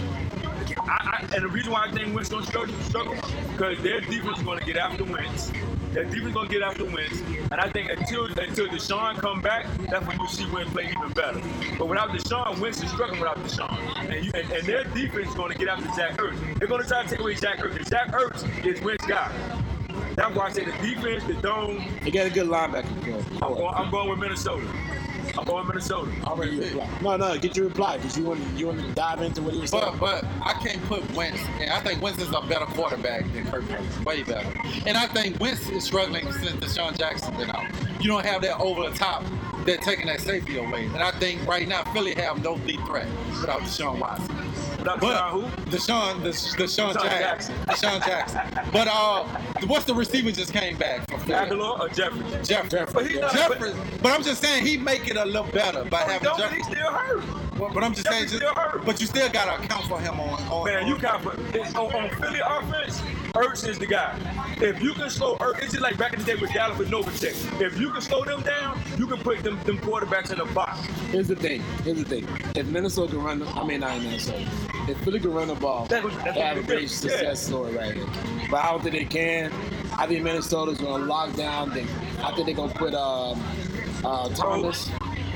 And the reason why I think Wentz gonna struggle because their defense is gonna get after Wentz. And I think until DeSean come back, that's when you see Wentz play even better. But without DeSean, Wentz is struggling without DeSean. And their defense is going to get after Zach Ertz. They're going to try to take away Zach Ertz. And Zach Ertz is Wentz's guy. That's why I say the defense, the dome. They got a good linebacker. I'm going with Minnesota. No, get your reply because you want to dive into what he was saying. But I can't put Wentz. And I think Wentz is a better quarterback than Kirk Cousins, way better. And I think Wentz is struggling since DeSean Jackson been out. You don't have that over the top. They're taking that safety away. And I think right now Philly have no deep threat without DeSean Watson. DeSean Jackson. But what's the receiver just came back from? Aguilar or Jeffrey? Jeffrey. But I'm just saying he make it a little better by having Jeffrey. He's still hurt. But I'm just saying, but you still got to account for him on. Man, you count for on Philly offense. Ertz is the guy. If you can slow Ertz, it's just like back in the day with Gallup and Novacek. If you can slow them down, you can put them quarterbacks in the box. Here's the thing. If Minnesota can run the, I mean, not in Minnesota. If Philly can run the ball, they have a great success story right here. But I don't think they can. I think Minnesota's going to lock down. I think they're going to put Thomas.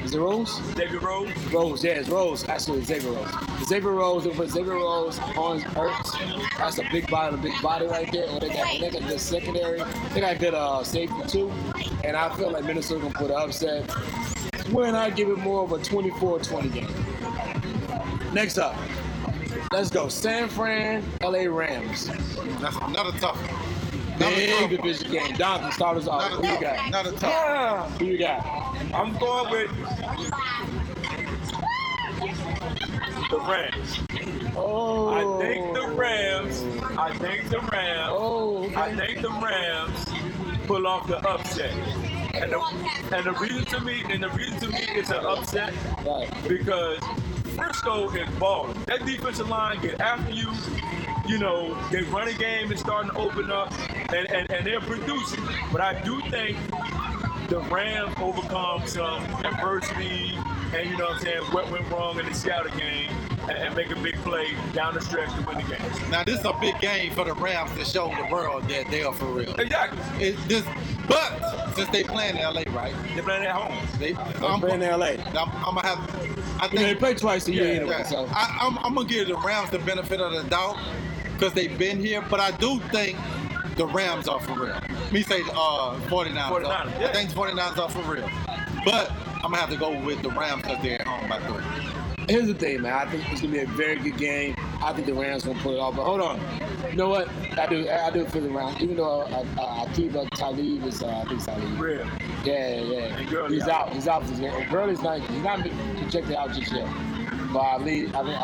Is it Rhodes? Xavier Rhodes? Rhodes, yeah, it's Rhodes. Actually, Xavier Rhodes. They put Xavier Rhodes on Ertz. That's a big body right there. And they got good secondary. They got good safety, too. And I feel like Minnesota going to put an upset. When I give it more of a 24-20 game. Next up, let's go. San Fran, L.A. Rams. That's another tough one. Big division game. Donovan, start us off. Who you got? Not a tough. Yeah. Who you got? I'm going with the Rams. Oh. I think the Rams. Oh, okay. I think the Rams pull off the upset. And the reason to me it's an upset because Frisco is balling. That defensive line get after you. You know, their running game is starting to open up and they're producing. But I do think the Rams overcome some adversity and, you know what I'm saying, what went wrong in the Seattle game and make a big play down the stretch to win the game. Now, this is a big game for the Rams to show the world that they are for real. Exactly. But since they playing in L.A., right? They're playing at home. They're playing in L.A. I'm going to have – I think they play twice a year anyway. So. I'm going to give the Rams the benefit of the doubt because they've been here, but I do think – the Rams are for real. Me say 49ers. Yeah. I think 49ers are for real. But I'm going to have to go with the Rams because they're at home by 3. Here's the thing, man. I think it's going to be a very good game. I think the Rams going to pull it off. But hold on. You know what? I do feel the Rams. Even though Akiva Talib is, I think Talib. Real. Yeah. He's out. Gurley's not projected out just yet. But I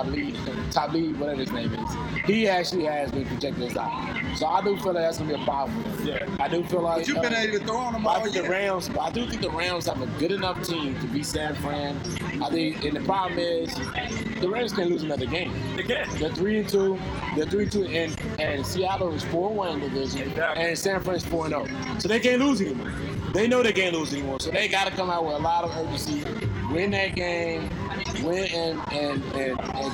believe Talib, whatever his name is, he actually has been projected as out. So I do feel like that's gonna be a problem. Yeah. I do feel like you've been able to throw on them all year. I do think the Rams have a good enough team to beat San Fran. I think, and the problem is the Rams can't lose another game. Again. They're 3-2. They're 3-2, and Seattle is 4-1 in the division, exactly. And San Fran's 4-0. So they can't lose anymore. They know they can't lose anymore. So they got to come out with a lot of urgency, win that game. Win and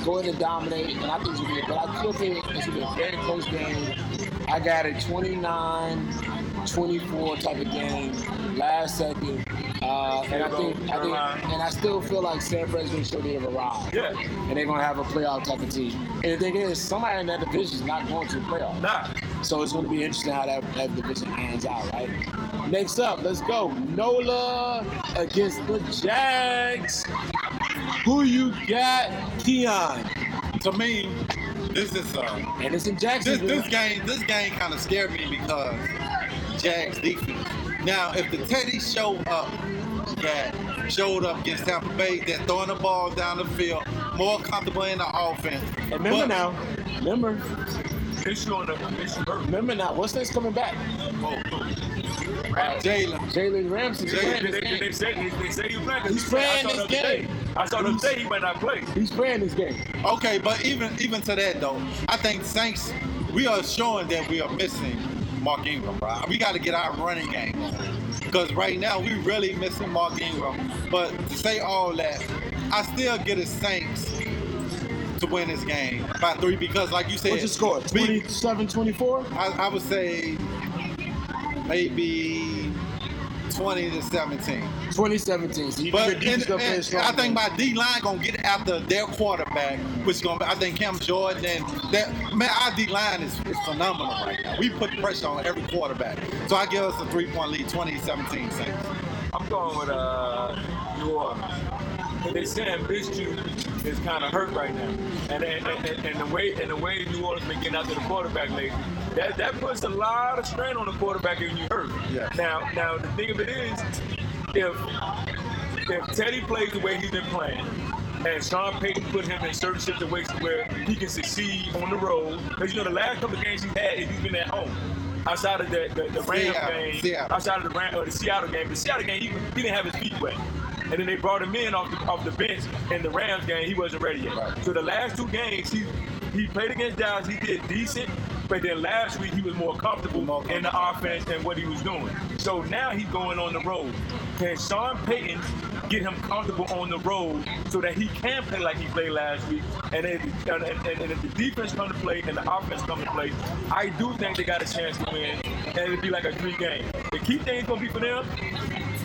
go in and dominate, and I think it's gonna be. But I still think it's gonna be a very close game. I got a 29-24 type of game, last second, and I think, and I still feel like San Fran's gonna show they have arrived. Yeah. And they're gonna have a playoff type of team. And the thing is, somebody in that division is not going to the playoff. Nah. So it's gonna be interesting how that division hands out, right? Next up, let's go NOLA against the Jags. Who you got, Keon? To me, this is and it's in Jacksonville. This game kind of scared me because Jags defense. Now, if the Teddies showed up against Tampa Bay, they're throwing the ball down the field, more comfortable in the offense. And remember, now, what's this coming back? Jalen Ramsey. They say he's playing. He's playing this game. I saw them say he might not play. He's playing this game. Okay, but even to that though, I think Saints, we are showing that we are missing Mark Ingram, bro. We got to get our running game because right now we really missing Mark Ingram. But to say all that, I still get a Saints to win this game by 3 because, like you said, what's the score? 27-24. I would say. Maybe 20-17. 20-17. So I think my D-line gonna get after their quarterback, which gonna be, I think Cam Jordan and that man. Our D-line is phenomenal right now. We put pressure on every quarterback. So I give us a 3-point lead, 20-17. Saints. I'm going with New Orleans. They said Minshew is kind of hurt right now, and the way New Orleans been getting after the quarterback lately. That puts a lot of strain on the quarterback when you hurt. Yeah. Now the thing of it is, if Teddy plays the way he's been playing, And Sean Payton put him in certain situations where he can succeed on the road. Because, you know, the last couple of games he's had, he's been at home. Outside of the Rams game, outside of the Seattle game. The Seattle game, he didn't have his feet wet. And then they brought him in off the bench in the Rams game. He wasn't ready yet. Right. So the last two games, he played against Dallas. He did decent. But then last week, he was more comfortable in the offense and what he was doing. So now he's going on the road. Can Sean Payton get him comfortable on the road so that he can play like he played last week? And if the defense come to play and the offense come to play, I do think they got a chance to win. And it'll be like a 3-game. The key thing is going to be for them,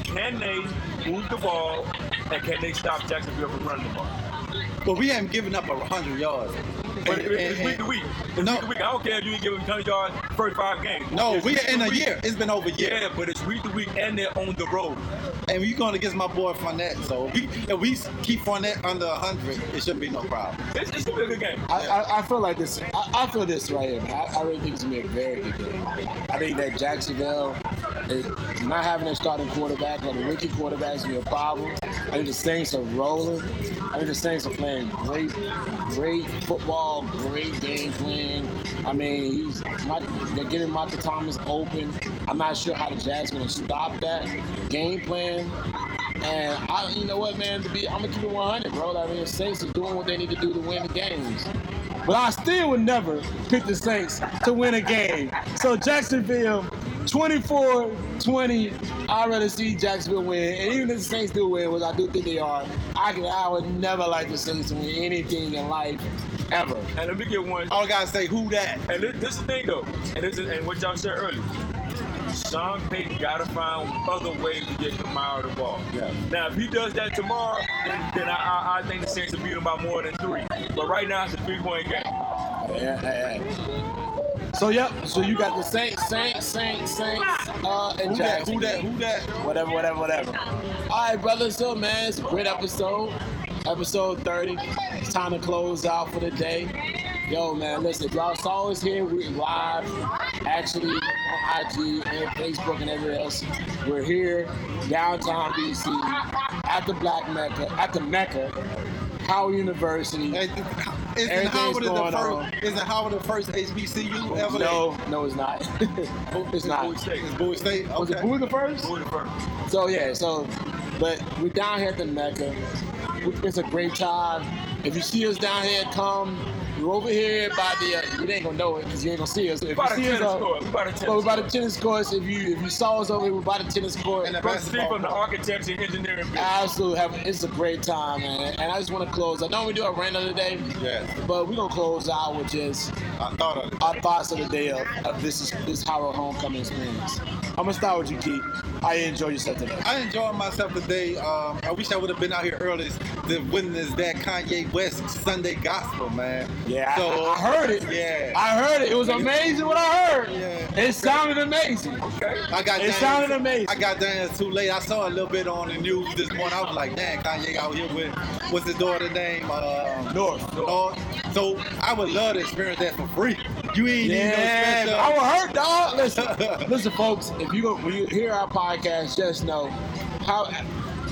can they move the ball and can they stop Jacksonville from running the ball? But we haven't given up 100 yards. But it's week to week. I don't care if you ain't giving 100 yards first 5 games. No, we're in a year. It's been over a year. Yeah, but it's week to week and they're on the road. And we're going against my boy Fournette. So if we keep Fournette under 100, it shouldn't be no problem. It's going to be a good game. I feel like this. I feel this right here, man. I really think it's going to be a very good game. I think that Jacksonville is not having a starting quarterback, but a rookie quarterback is going to be a problem. I think the Saints are rolling. I think the Saints are playing great football, great game plan. I mean, they're getting Michael Thomas open. I'm not sure how the Jags are going to stop that game plan. And you know what, man? I'm going to keep it 100, bro. I mean, the Saints are doing what they need to do to win the games. But I still would never pick the Saints to win a game. So Jacksonville, 24-20, I'd rather see Jacksonville win. And even if the Saints do win, which I do think they are, I would never like the Saints to win anything in life, ever. And let me get one. I gotta say, who that? And this is the thing, though. And what y'all said earlier. Sean Payton gotta find other ways to get Kamara the ball. Yeah. Now, if he does that tomorrow, then I think the Saints will beat him by more than 3. But right now, it's a 3-point game. Yeah. So, yep. So, you got the Saints, and who Jags. Who that? Whatever. All right, brother. So, man, it's a great episode. Episode 30. It's time to close out for the day. Yo, man, listen, y'all saw us here. We're live, actually, on IG and Facebook and everywhere else. We're here, downtown DC, at the Black Mecca, at the Mecca, Howard University. Isn't Howard the first HBCU ever? No, it's not. It's not. It's Bowie State. Okay. Was it Bowie the first? Bowie the first. So, yeah, but we're down here at the Mecca. It's a great time. If you see us down here, come. We're over here by the. You ain't gonna know it because you ain't gonna see us. If you see us, we're by the tennis courts. If you saw us over here, we're by the tennis court. And the best thing from the architects and engineering. Absolutely, it's a great time, man. And I just want to close. I know we do a random today, but we're gonna close out with just our thoughts of the day of this Howard homecoming experience. I'm gonna start with you, Keith. I enjoyed yourself today. I enjoyed myself today. I wish I would have been out here earlier to witness that Kanye West Sunday gospel, man. Yeah, so, I heard it. Yeah, I heard it. It was amazing what I heard. Yeah. It sounded amazing. Okay. I got down too late. I saw a little bit on the news this morning. I was like, damn, Kanye out here with what's his daughter's name? North. So I would love to experience that for free. You ain't need no special. I would hurt, dog. Listen, folks. If you hear our podcast, just know how.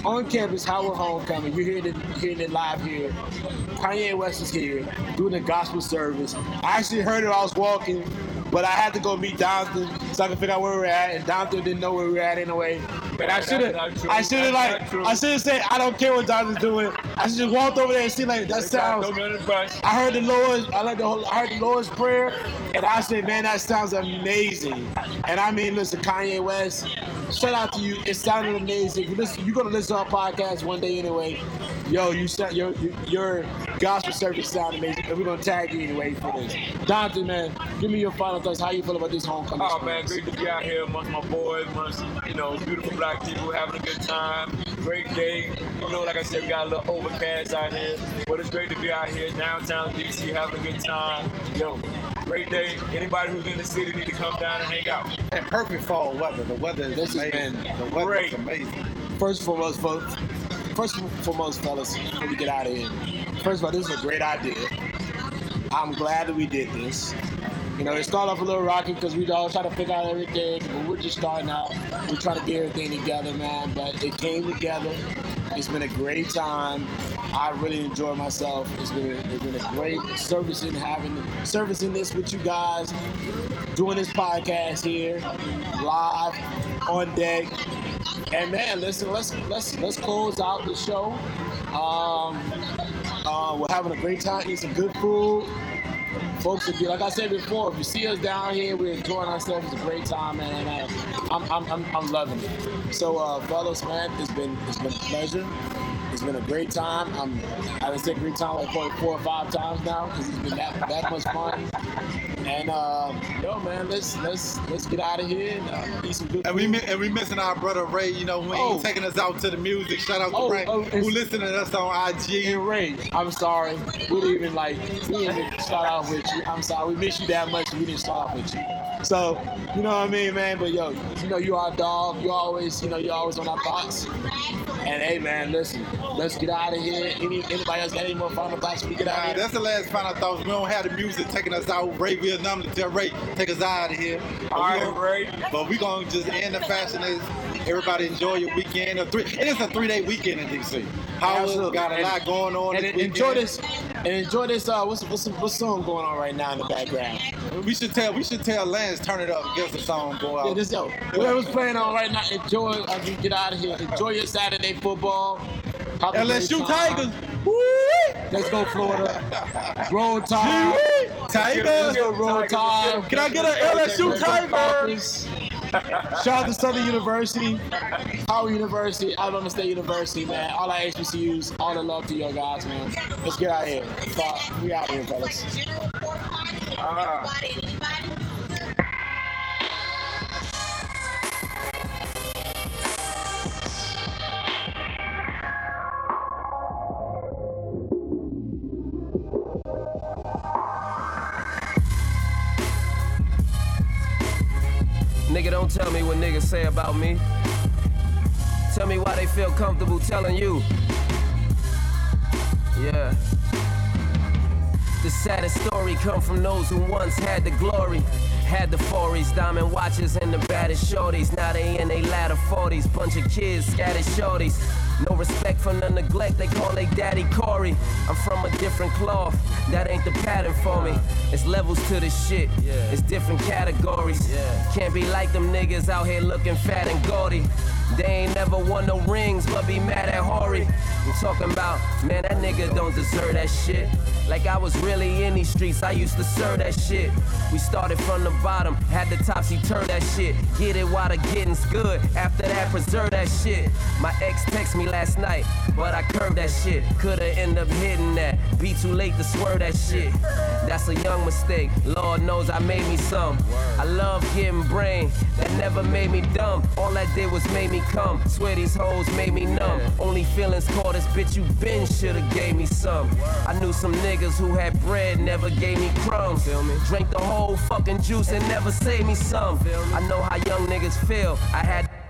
On campus, Howard Homecoming, you're hearing it live here. Kanye West is here doing the gospel service. I actually heard it while I was walking, but I had to go meet Jonathan so I could figure out where we were at, and Jonathan didn't know where we were at anyway. But I should have said, I don't care what Jonathan's doing. I should just walked over there and see, like, that sounds. I heard the Lord's prayer, and I said, man, that sounds amazing. And I mean, listen, Kanye West, shout out to you. It sounded amazing. You're going to listen to our podcast one day anyway. Yo, your gospel service sounded amazing, and we're going to tag you anyway for this. Jonathan, man, give me your final thoughts. How you feel about this homecoming experience? Man, great to be out here amongst my boys, amongst, beautiful black people, having a good time. Great day. Like I said, we got a little overcast out here, but it's great to be out here downtown DC, having a good time. Yo. Great day. Anybody who's in the city need to come down and hang out. And perfect fall weather. The weather is amazing. The weather is amazing. First and foremost, fellas, when we get out of here. First of all, this is a great idea. I'm glad that we did this. It started off a little rocky because we all try to figure out everything. But we're just starting out. We're trying to get everything together, man. But it came together. It's been a great time. I really enjoy myself. It's been a great servicing this with you guys, doing this podcast here, live, on deck. And man, listen, let's close out the show. We're having a great time, eating some good food. Folks, if you, like I said before, if you see us down here, we're enjoying ourselves. It's a great time, man. I'm loving it. So, fellas, man, it's been a pleasure. It's been a great time. I've said great time like probably 4 or 5 times now because it's been that much fun. And yo, man, let's get out of here and eat some good food. And we missing our brother Ray. You know, when he's taking us out to the music. Shout out to Ray, who listening to us on IG. And Ray, I'm sorry, we didn't even start off with you. I'm sorry, we missed you that much. We didn't start off with you. So, you know what I mean, man. But yo, you know you are a dog. You always on our thoughts. And hey, man, listen, let's get out of here. Anybody else got any more final thoughts? We get out of here. That's the last final thoughts. We don't have the music taking us out. Ray, we're numb to tell Ray, take us out of here. All right, Ray. But we're going to just end the fashion is everybody enjoy your weekend. It's a 3-day weekend in D.C. Howard got a lot going on this weekend. Enjoy this. What's song going on right now in the background? We should tell Lance turn it up. Give us a song go out. Yeah, this yo. Whatever's playing on right now. Enjoy as you get out of here. Enjoy your Saturday football. LSU Tigers. Woo! Let's go Florida. Roll Tide. Tigers. Roll Tide. Can I get an LSU Tigers? Shout out to Southern University, Howard University, Alabama State University, man. All our HBCUs, all the love to you guys, man. Let's get out of here. We out here, fellas. Nigga, don't tell me what niggas say about me. Tell me why they feel comfortable telling you. Yeah. The saddest story come from those who once had the glory. Had the 40s, diamond watches, and the baddest shorties. Now they in they latter 40s. Bunch of kids, scattered shorties. No respect for the neglect, they call they daddy Corey. I'm from a different cloth, that ain't the pattern for me. It's levels to the shit, yeah. It's different categories. Yeah. Can't be like them niggas out here looking fat and gaudy. They ain't never won no rings, but be mad at Horry. I'm talking about, man, that nigga don't deserve that shit. Like I was really in these streets, I used to serve that shit. We started from the bottom, had the topsy-turvy that shit. Get it while the getting's good, after that preserve that shit. My ex text me last night, but I curved that shit. Coulda end up hitting that, be too late to swerve that shit. That's a young mistake, Lord knows I made me some. I love getting brain, that never made me dumb. All that did was made me come, swear these hoes made me numb. Only feelings caught this bitch you been shoulda gave me some. I knew some niggas who had bread never gave me crumbs. Drank the whole fucking juice and never saved me some. I know how young niggas feel, I had